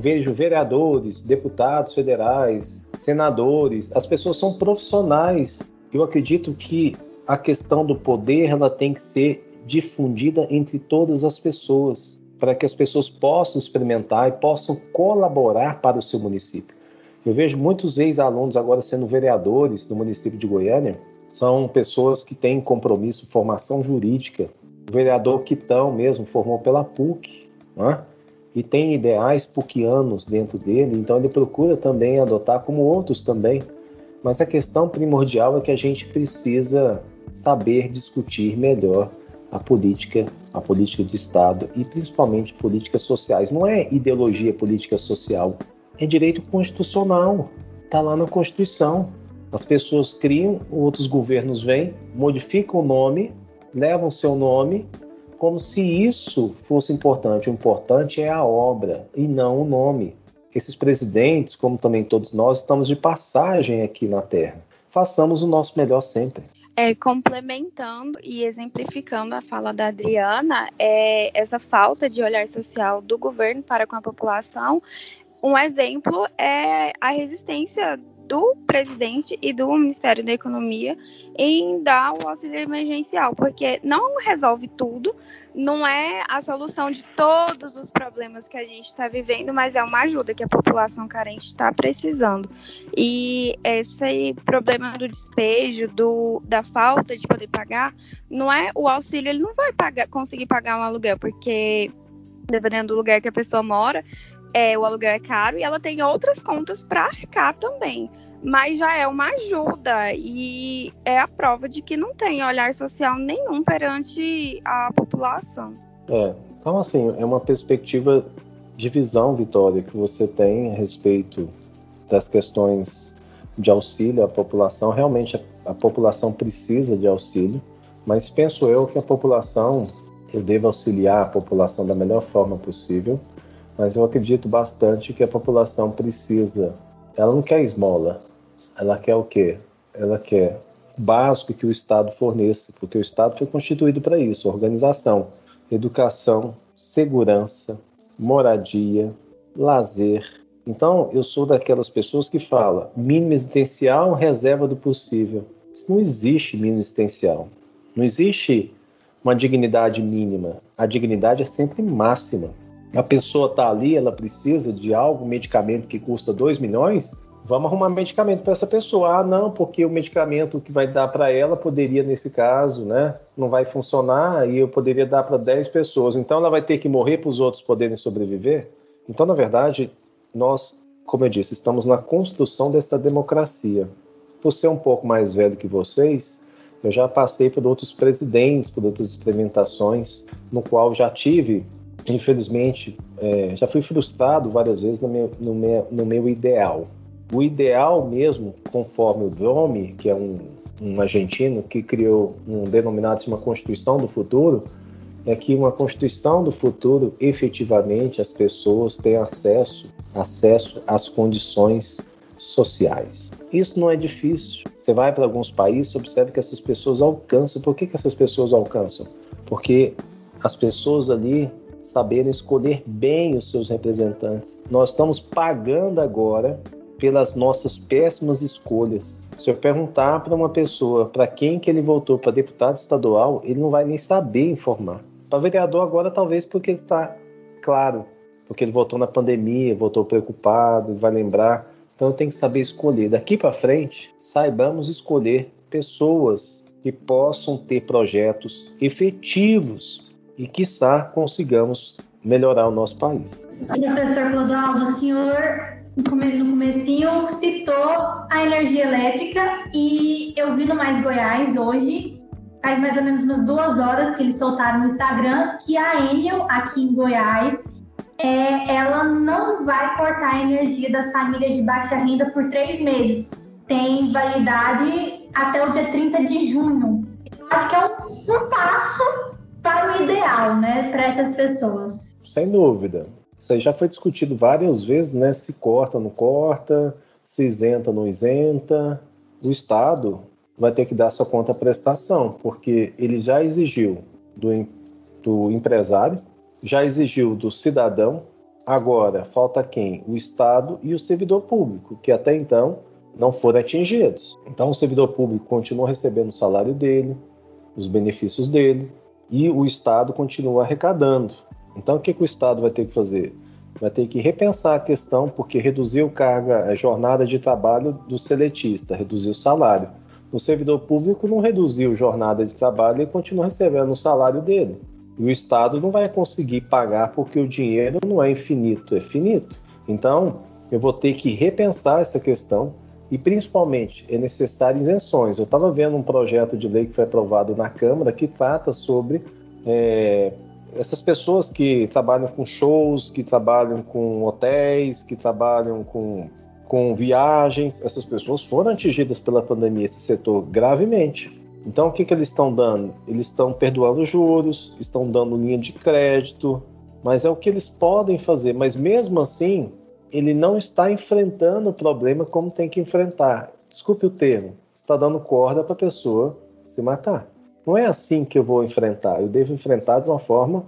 vejo vereadores, deputados federais, senadores, as pessoas são profissionais. Eu acredito que a questão do poder ela tem que ser difundida entre todas as pessoas, para que as pessoas possam experimentar e possam colaborar para o seu município. Eu vejo muitos ex-alunos agora sendo vereadores do município de Goiânia, são pessoas que têm compromisso, formação jurídica. O vereador Quitão mesmo formou pela PUC, né? E tem ideais pucianos dentro dele, então ele procura também adotar como outros também. Mas a questão primordial é que a gente precisa saber discutir melhor a política de Estado e principalmente políticas sociais. Não é ideologia política social, é direito constitucional, está lá na Constituição. As pessoas criam, outros governos vêm, modificam o nome, levam seu nome, como se isso fosse importante. O importante é a obra e não o nome. Esses presidentes, como também todos nós, estamos de passagem aqui na Terra. Façamos o nosso melhor sempre. Complementando e exemplificando a fala da Adriana, essa falta de olhar social do governo para com a população, um exemplo é a resistência do presidente e do Ministério da Economia em dar o auxílio emergencial, porque não resolve tudo, não é a solução de todos os problemas que a gente está vivendo, mas é uma ajuda que a população carente está precisando. E esse problema do despejo, da falta de poder pagar, não é o auxílio, ele não vai conseguir pagar um aluguel, porque dependendo do lugar que a pessoa mora, o aluguel é caro e ela tem outras contas para arcar também. Mas já é uma ajuda e é a prova de que não tem olhar social nenhum perante a população. Então, assim, é uma perspectiva de visão, Vitória, que você tem a respeito das questões de auxílio à população. Realmente, a população precisa de auxílio, mas penso eu que eu devo auxiliar a população da melhor forma possível. Mas eu acredito bastante que a população precisa. Ela não quer esmola. Ela quer o quê? Ela quer o básico que o Estado forneça, porque o Estado foi constituído para isso. Organização, educação, segurança, moradia, lazer. Então, eu sou daquelas pessoas que falam mínimo existencial, reserva do possível. Isso não existe mínimo existencial. Não existe uma dignidade mínima. A dignidade é sempre máxima. A pessoa está ali, ela precisa de algo, medicamento que custa 2 milhões, vamos arrumar medicamento para essa pessoa. Ah, não, porque o medicamento que vai dar para ela poderia, nesse caso, né, não vai funcionar e eu poderia dar para 10 pessoas. Então, ela vai ter que morrer para os outros poderem sobreviver? Então, na verdade, nós, como eu disse, estamos na construção dessa democracia. Por ser um pouco mais velho que vocês, eu já passei por outros presidentes, por outras experimentações, no qual já tive... Infelizmente, já fui frustrado várias vezes no meu ideal. O ideal mesmo, conforme o Domi, que é um argentino que criou um denominado uma Constituição do Futuro, é que uma Constituição do Futuro, efetivamente, as pessoas têm acesso às condições sociais. Isso não é difícil. Você vai para alguns países, observa que essas pessoas alcançam. Por que essas pessoas alcançam? Porque as pessoas ali... saber escolher bem os seus representantes. Nós estamos pagando agora pelas nossas péssimas escolhas. Se eu perguntar para uma pessoa para quem que ele votou para deputado estadual, ele não vai nem saber informar. Para vereador agora, talvez porque ele está claro, porque ele votou na pandemia, votou preocupado, ele vai lembrar. Então tem que saber escolher. Daqui para frente, saibamos escolher pessoas que possam ter projetos efetivos e, quiçá, consigamos melhorar o nosso país. Professor Clodoaldo, o senhor, no comecinho, citou a energia elétrica e eu vi no Mais Goiás hoje, faz mais ou menos umas 2 horas que eles soltaram no Instagram, que a Enel, aqui em Goiás, ela não vai cortar a energia das famílias de baixa renda por 3 meses. Tem validade até o dia 30 de junho. Acho que é um passo para o ideal, né, para essas pessoas. Sem dúvida. Isso aí já foi discutido várias vezes, né, se corta ou não corta, se isenta ou não isenta. O Estado vai ter que dar sua contraprestação, porque ele já exigiu do empresário, já exigiu do cidadão, Agora, falta quem? O Estado e o servidor público, que até então não foram atingidos. Então, o servidor público continua recebendo o salário dele, os benefícios dele, e o Estado continua arrecadando. Então, o que o Estado vai ter que fazer? Vai ter que repensar a questão, porque reduziu a jornada de trabalho do seletista, reduziu o salário. O servidor público não reduziu a jornada de trabalho e continua recebendo o salário dele. E o Estado não vai conseguir pagar porque o dinheiro não é infinito, é finito. Então, eu vou ter que repensar essa questão e, principalmente, é necessário isenções. Eu estava vendo um projeto de lei que foi aprovado na Câmara que trata sobre essas pessoas que trabalham com shows, que trabalham com hotéis, que trabalham com viagens. Essas pessoas foram atingidas pela pandemia, esse setor, gravemente. Então, o que eles estão dando? Eles estão perdoando juros, estão dando linha de crédito, mas é o que eles podem fazer. Mas, mesmo assim, ele não está enfrentando o problema como tem que enfrentar. Desculpe o termo, está dando corda para a pessoa se matar. Não é assim que eu vou enfrentar. Eu devo enfrentar de uma forma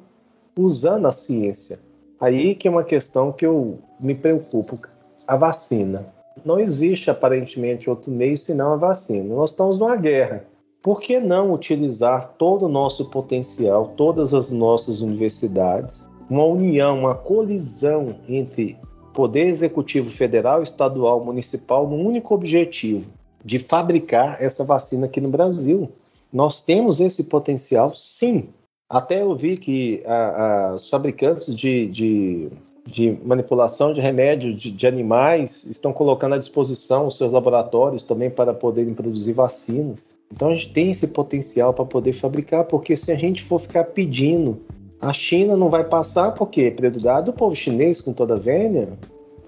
usando a ciência. Aí que é uma questão que eu me preocupo. A vacina. Não existe, aparentemente, outro meio senão a vacina. Nós estamos numa guerra. Por que não utilizar todo o nosso potencial, todas as nossas universidades? Uma união, uma colisão entre poder executivo federal, estadual, municipal, num único objetivo, de fabricar essa vacina aqui no Brasil. Nós temos esse potencial, sim. Até eu vi que os fabricantes de manipulação de remédio de animais estão colocando à disposição os seus laboratórios também para poderem produzir vacinas. Então a gente tem esse potencial para poder fabricar, porque se a gente for ficar pedindo, a China não vai passar, porque prioridade do povo chinês com toda a vênia,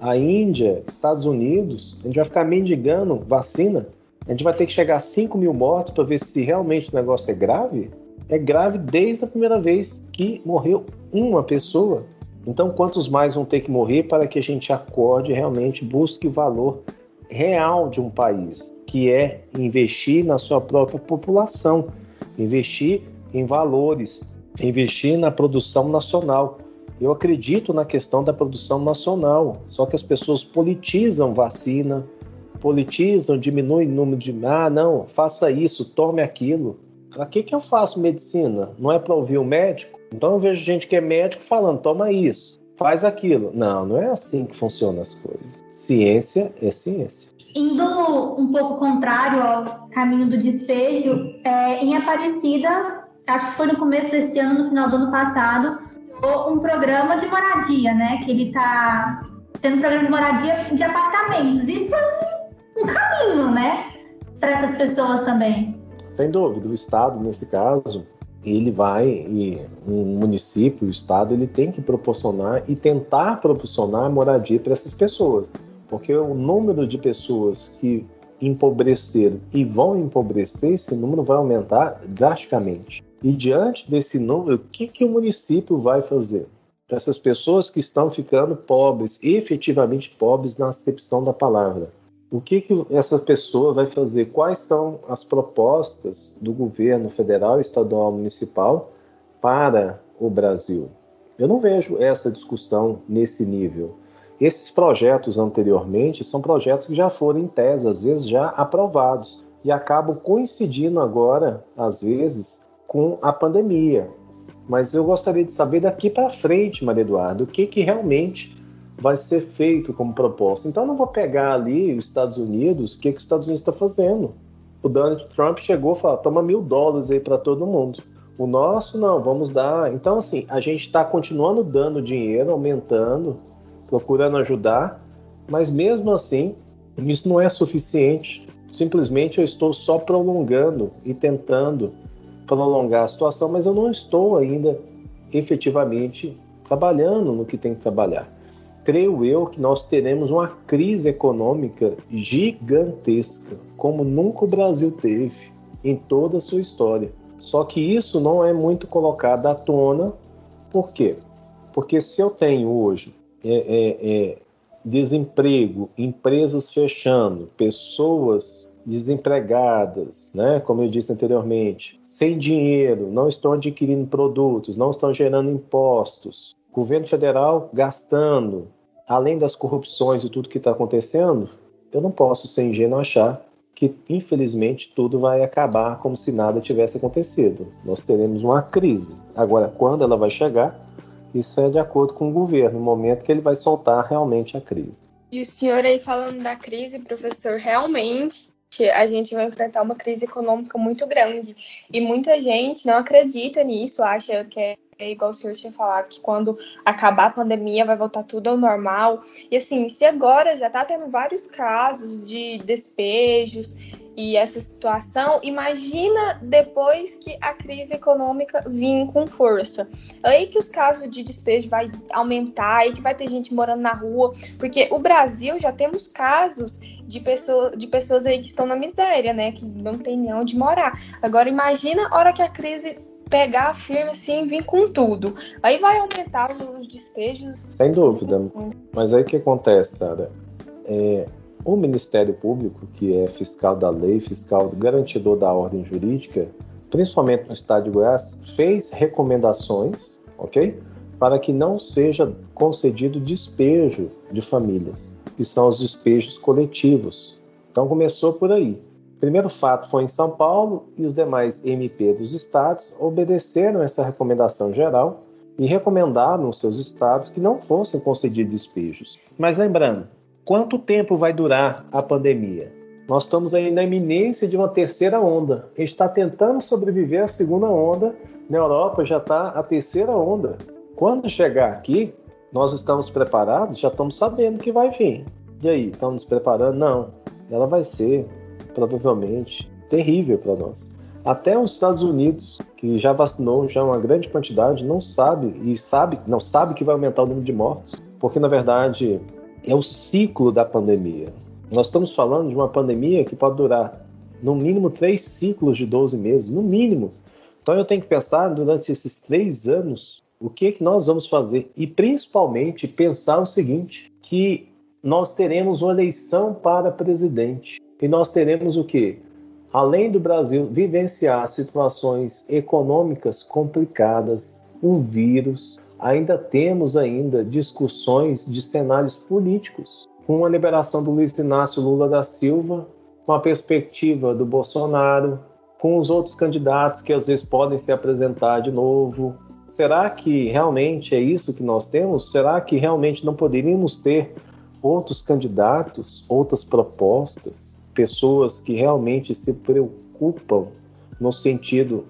a Índia, Estados Unidos, a gente vai ficar mendigando vacina. A gente vai ter que chegar a 5 mil mortos para ver se realmente o negócio é grave? É grave desde a primeira vez que morreu uma pessoa. Então, quantos mais vão ter que morrer para que a gente acorde e realmente busque o valor real de um país, que é investir na sua própria população, investir em valores, investir na produção nacional. Eu acredito na questão da produção nacional, só que as pessoas politizam vacina, politizam, diminuem o número de... Ah, não, faça isso, tome aquilo. Para que eu faço medicina? Não é para ouvir o médico? Então eu vejo gente que é médico falando, toma isso, faz aquilo. Não, não é assim que funcionam as coisas. Ciência é ciência. Indo um pouco contrário ao caminho do despejo, em Aparecida, acho que foi no começo desse ano, no final do ano passado, um programa de moradia, né? Que ele está tendo um programa de moradia de apartamentos. Isso é um caminho, né, para essas pessoas também. Sem dúvida, o Estado, nesse caso, ele vai, e um município, o Estado, ele tem que proporcionar e tentar proporcionar moradia para essas pessoas, porque o número de pessoas que empobreceram e vão empobrecer, esse número vai aumentar drasticamente. E diante desse número, o que o município vai fazer? Essas pessoas que estão ficando pobres, efetivamente pobres na acepção da palavra. O que essa pessoa vai fazer? Quais são as propostas do governo federal, estadual, municipal para o Brasil? Eu não vejo essa discussão nesse nível. Esses projetos anteriormente são projetos que já foram em tese, às vezes já aprovados, e acabam coincidindo agora, às vezes, com a pandemia. Mas eu gostaria de saber daqui para frente, Maria Eduarda, o que realmente vai ser feito como proposta. Então, eu não vou pegar ali os Estados Unidos, o que os Estados Unidos está fazendo. O Donald Trump chegou e falou, toma $1.000 aí para todo mundo. O nosso, não, vamos dar. Então, assim, a gente está continuando dando dinheiro, aumentando, procurando ajudar, mas mesmo assim, isso não é suficiente. Simplesmente eu estou só prolongando e tentando prolongar a situação, mas eu não estou ainda efetivamente trabalhando no que tem que trabalhar. Creio eu que nós teremos uma crise econômica gigantesca, como nunca o Brasil teve em toda a sua história. Só que isso não é muito colocado à tona. Por quê? Porque se eu tenho hoje desemprego, empresas fechando, pessoas desempregadas, né? Como eu disse anteriormente, sem dinheiro, não estão adquirindo produtos, não estão gerando impostos, governo federal gastando, além das corrupções e tudo que está acontecendo, eu não posso ser ingênuo achar que, infelizmente, tudo vai acabar como se nada tivesse acontecido. Nós teremos uma crise. Agora, quando ela vai chegar, isso é de acordo com o governo, no momento que ele vai soltar realmente a crise. E o senhor aí falando da crise, professor, realmente a gente vai enfrentar uma crise econômica muito grande. E muita gente não acredita nisso, acha que é igual o senhor tinha falado, que quando acabar a pandemia vai voltar tudo ao normal. E assim, se agora já está tendo vários casos de despejos e essa situação, imagina depois que a crise econômica vir com força. Aí que os casos de despejo vai aumentar, aí que vai ter gente morando na rua, porque o Brasil já temos casos de pessoas aí que estão na miséria, né, que não tem nem onde morar. Agora imagina a hora que a crise pegar firme assim, vir com tudo. Aí vai aumentar os despejos. Sem dúvida. Mas aí o que acontece, Sarah? O Ministério Público, que é fiscal da lei, fiscal garantidor da ordem jurídica, principalmente no estado de Goiás, fez recomendações, ok? Para que não seja concedido despejo de famílias, que são os despejos coletivos. Então começou por aí. O primeiro fato foi em São Paulo e os demais MP dos estados obedeceram essa recomendação geral e recomendaram aos seus estados que não fossem concedidos despejos. Mas lembrando, quanto tempo vai durar a pandemia? Nós estamos aí na iminência de uma terceira onda. A gente está tentando sobreviver à segunda onda. Na Europa já está a terceira onda. Quando chegar aqui, nós estamos preparados? Já estamos sabendo que vai vir. E aí, estamos nos preparando? Não. Ela vai ser provavelmente terrível para nós. Até os Estados Unidos, que já vacinou já uma grande quantidade, não sabe que vai aumentar o número de mortos, porque na verdade é o ciclo da pandemia. Nós estamos falando de uma pandemia que pode durar no mínimo 3 ciclos de 12 meses, no mínimo. Então eu tenho que pensar durante esses 3 anos o que é que nós vamos fazer e principalmente pensar o seguinte, que nós teremos uma eleição para presidente. E nós teremos o quê? Além do Brasil vivenciar situações econômicas complicadas, um vírus, ainda temos discussões de cenários políticos, com a liberação do Luiz Inácio Lula da Silva, com a perspectiva do Bolsonaro, com os outros candidatos que às vezes podem se apresentar de novo. Será que realmente é isso que nós temos? Será que realmente não poderíamos ter outros candidatos, outras propostas, pessoas que realmente se preocupam no sentido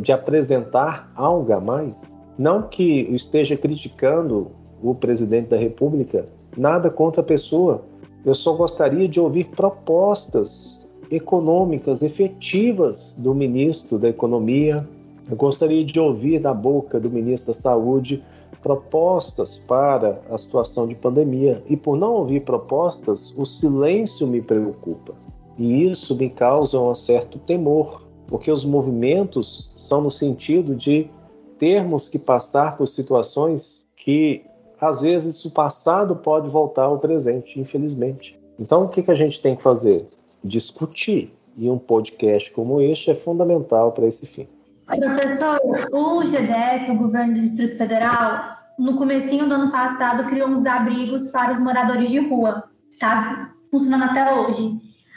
de apresentar algo a mais? Não que eu esteja criticando o presidente da República, nada contra a pessoa. Eu só gostaria de ouvir propostas econômicas efetivas do ministro da Economia. Eu gostaria de ouvir da boca do ministro da Saúde propostas para a situação de pandemia. E por não ouvir propostas, o silêncio me preocupa. E isso me causa um certo temor, porque os movimentos são no sentido de termos que passar por situações que, às vezes, o passado pode voltar ao presente, infelizmente. Então, o que a gente tem que fazer? Discutir. E um podcast como este é fundamental para esse fim. Professor, o GDF, o Governo do Distrito Federal, no comecinho do ano passado, criou uns abrigos para os moradores de rua. Está funcionando até hoje.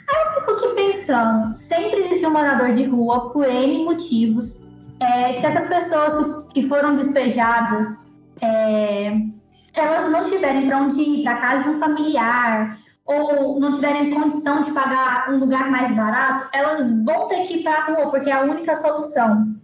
Aí eu fico aqui pensando, sempre existe um morador de rua por N motivos. Se essas pessoas que foram despejadas, elas não tiverem para onde ir, para casa de um familiar, ou não tiverem condição de pagar um lugar mais barato, elas vão ter que ir para a rua, porque é a única solução.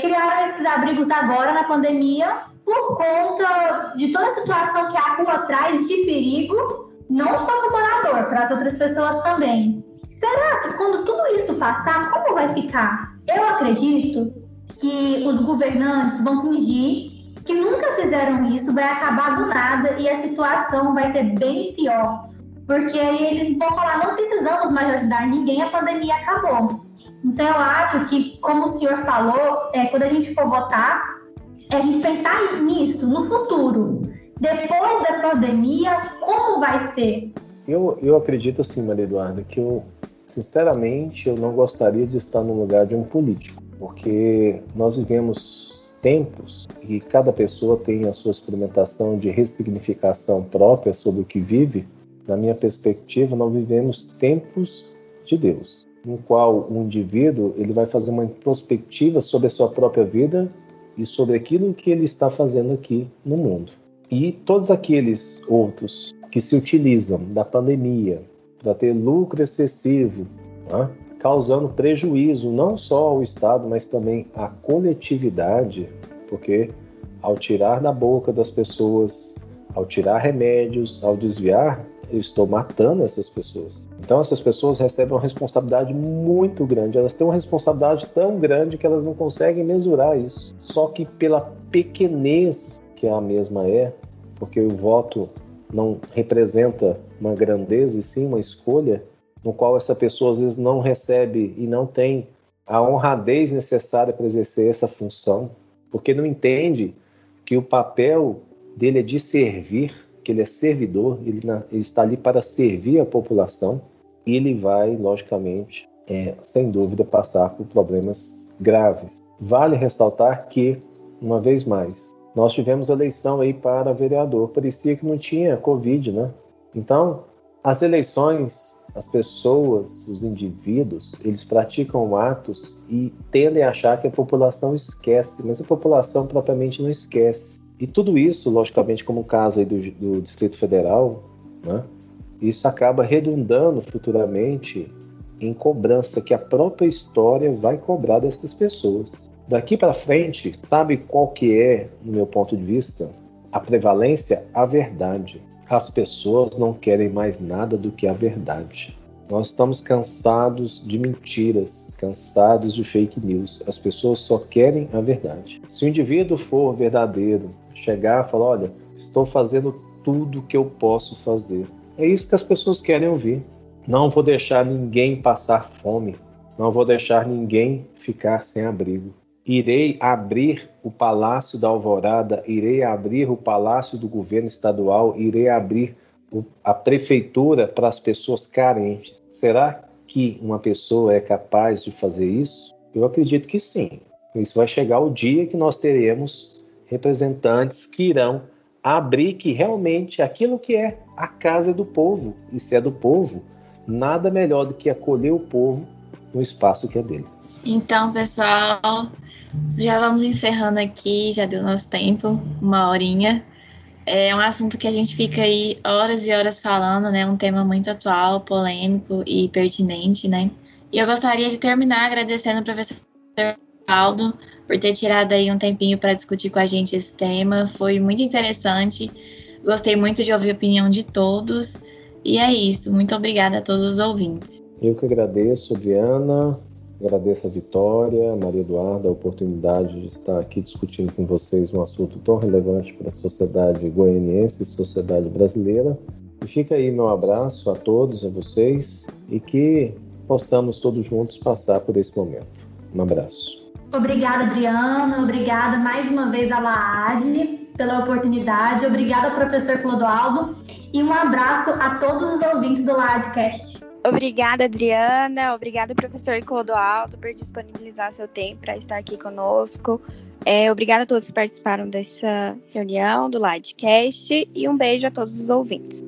Criaram esses abrigos agora na pandemia por conta de toda a situação que a rua traz de perigo, não só para o morador, para as outras pessoas também. Será que quando tudo isso passar, como vai ficar? Eu acredito que os governantes vão fingir que nunca fizeram isso, vai acabar do nada e a situação vai ser bem pior. Porque aí eles vão falar, não precisamos mais ajudar ninguém, a pandemia acabou. Então eu acho que, como o senhor falou, quando a gente for votar, a gente pensar nisso, no futuro. Depois da pandemia, como vai ser? Eu acredito assim, Maria Eduarda, que sinceramente, eu não gostaria de estar no lugar de um político, porque nós vivemos tempos e cada pessoa tem a sua experimentação de ressignificação própria sobre o que vive, na minha perspectiva, nós vivemos tempos de Deus, no qual o indivíduo ele vai fazer uma introspectiva sobre a sua própria vida e sobre aquilo que ele está fazendo aqui no mundo. E todos aqueles outros que se utilizam da pandemia para ter lucro excessivo, né, causando prejuízo não só ao Estado, mas também à coletividade, porque ao tirar da boca das pessoas, ao tirar remédios, ao desviar, eu estou matando essas pessoas. Então essas pessoas recebem uma responsabilidade muito grande. Elas têm uma responsabilidade tão grande que elas não conseguem mensurar isso. Só que pela pequenez que a mesma é, porque o voto não representa uma grandeza e sim uma escolha, no qual essa pessoa às vezes não recebe e não tem a honradez necessária para exercer essa função, porque não entende que o papel dele é de servir, que ele é servidor, ele está ali para servir a população, e ele vai, logicamente, sem dúvida, passar por problemas graves. Vale ressaltar que, uma vez mais, nós tivemos eleição aí para vereador, parecia que não tinha Covid, né? Então, as eleições, as pessoas, os indivíduos, eles praticam atos e tendem a achar que a população esquece, mas a população propriamente não esquece. E tudo isso, logicamente, como o caso aí do Distrito Federal, né, isso acaba redundando futuramente em cobrança que a própria história vai cobrar dessas pessoas. Daqui para frente, sabe qual que é, no meu ponto de vista, a prevalência? A verdade. As pessoas não querem mais nada do que a verdade. Nós estamos cansados de mentiras, cansados de fake news. As pessoas só querem a verdade. Se o indivíduo for verdadeiro, chegar e falar, olha, estou fazendo tudo que eu posso fazer. É isso que as pessoas querem ouvir. Não vou deixar ninguém passar fome. Não vou deixar ninguém ficar sem abrigo. Irei abrir o Palácio da Alvorada, irei abrir o Palácio do Governo Estadual, irei abrir a prefeitura para as pessoas carentes. Será que uma pessoa é capaz de fazer isso? Eu acredito que sim. Isso vai chegar o dia que nós teremos representantes que irão abrir que realmente aquilo que é a casa do povo, e se é do povo, nada melhor do que acolher o povo no espaço que é dele. Então, pessoal, já vamos encerrando aqui, já deu nosso tempo, 1 horinha. É um assunto que a gente fica aí horas e horas falando, né? Um tema muito atual, polêmico e pertinente, né? E eu gostaria de terminar agradecendo ao professor Clodoaldo por ter tirado aí um tempinho para discutir com a gente esse tema. Foi muito interessante, gostei muito de ouvir a opinião de todos. E é isso, muito obrigada a todos os ouvintes. Eu que agradeço, Adriana, agradeço a Vitória, a Maria Eduarda, a oportunidade de estar aqui discutindo com vocês um assunto tão relevante para a sociedade goianiense e sociedade brasileira. E fica aí meu abraço a todos, a vocês, e que possamos todos juntos passar por esse momento. Um abraço. Obrigada, Adriana. Obrigada mais uma vez à Laad pela oportunidade. Obrigada, professor Clodoaldo. E um abraço a todos os ouvintes do LaadCast. Obrigada, Adriana. Obrigada, professor Clodoaldo, por disponibilizar seu tempo para estar aqui conosco. Obrigada a todos que participaram dessa reunião do LaadCast e um beijo a todos os ouvintes.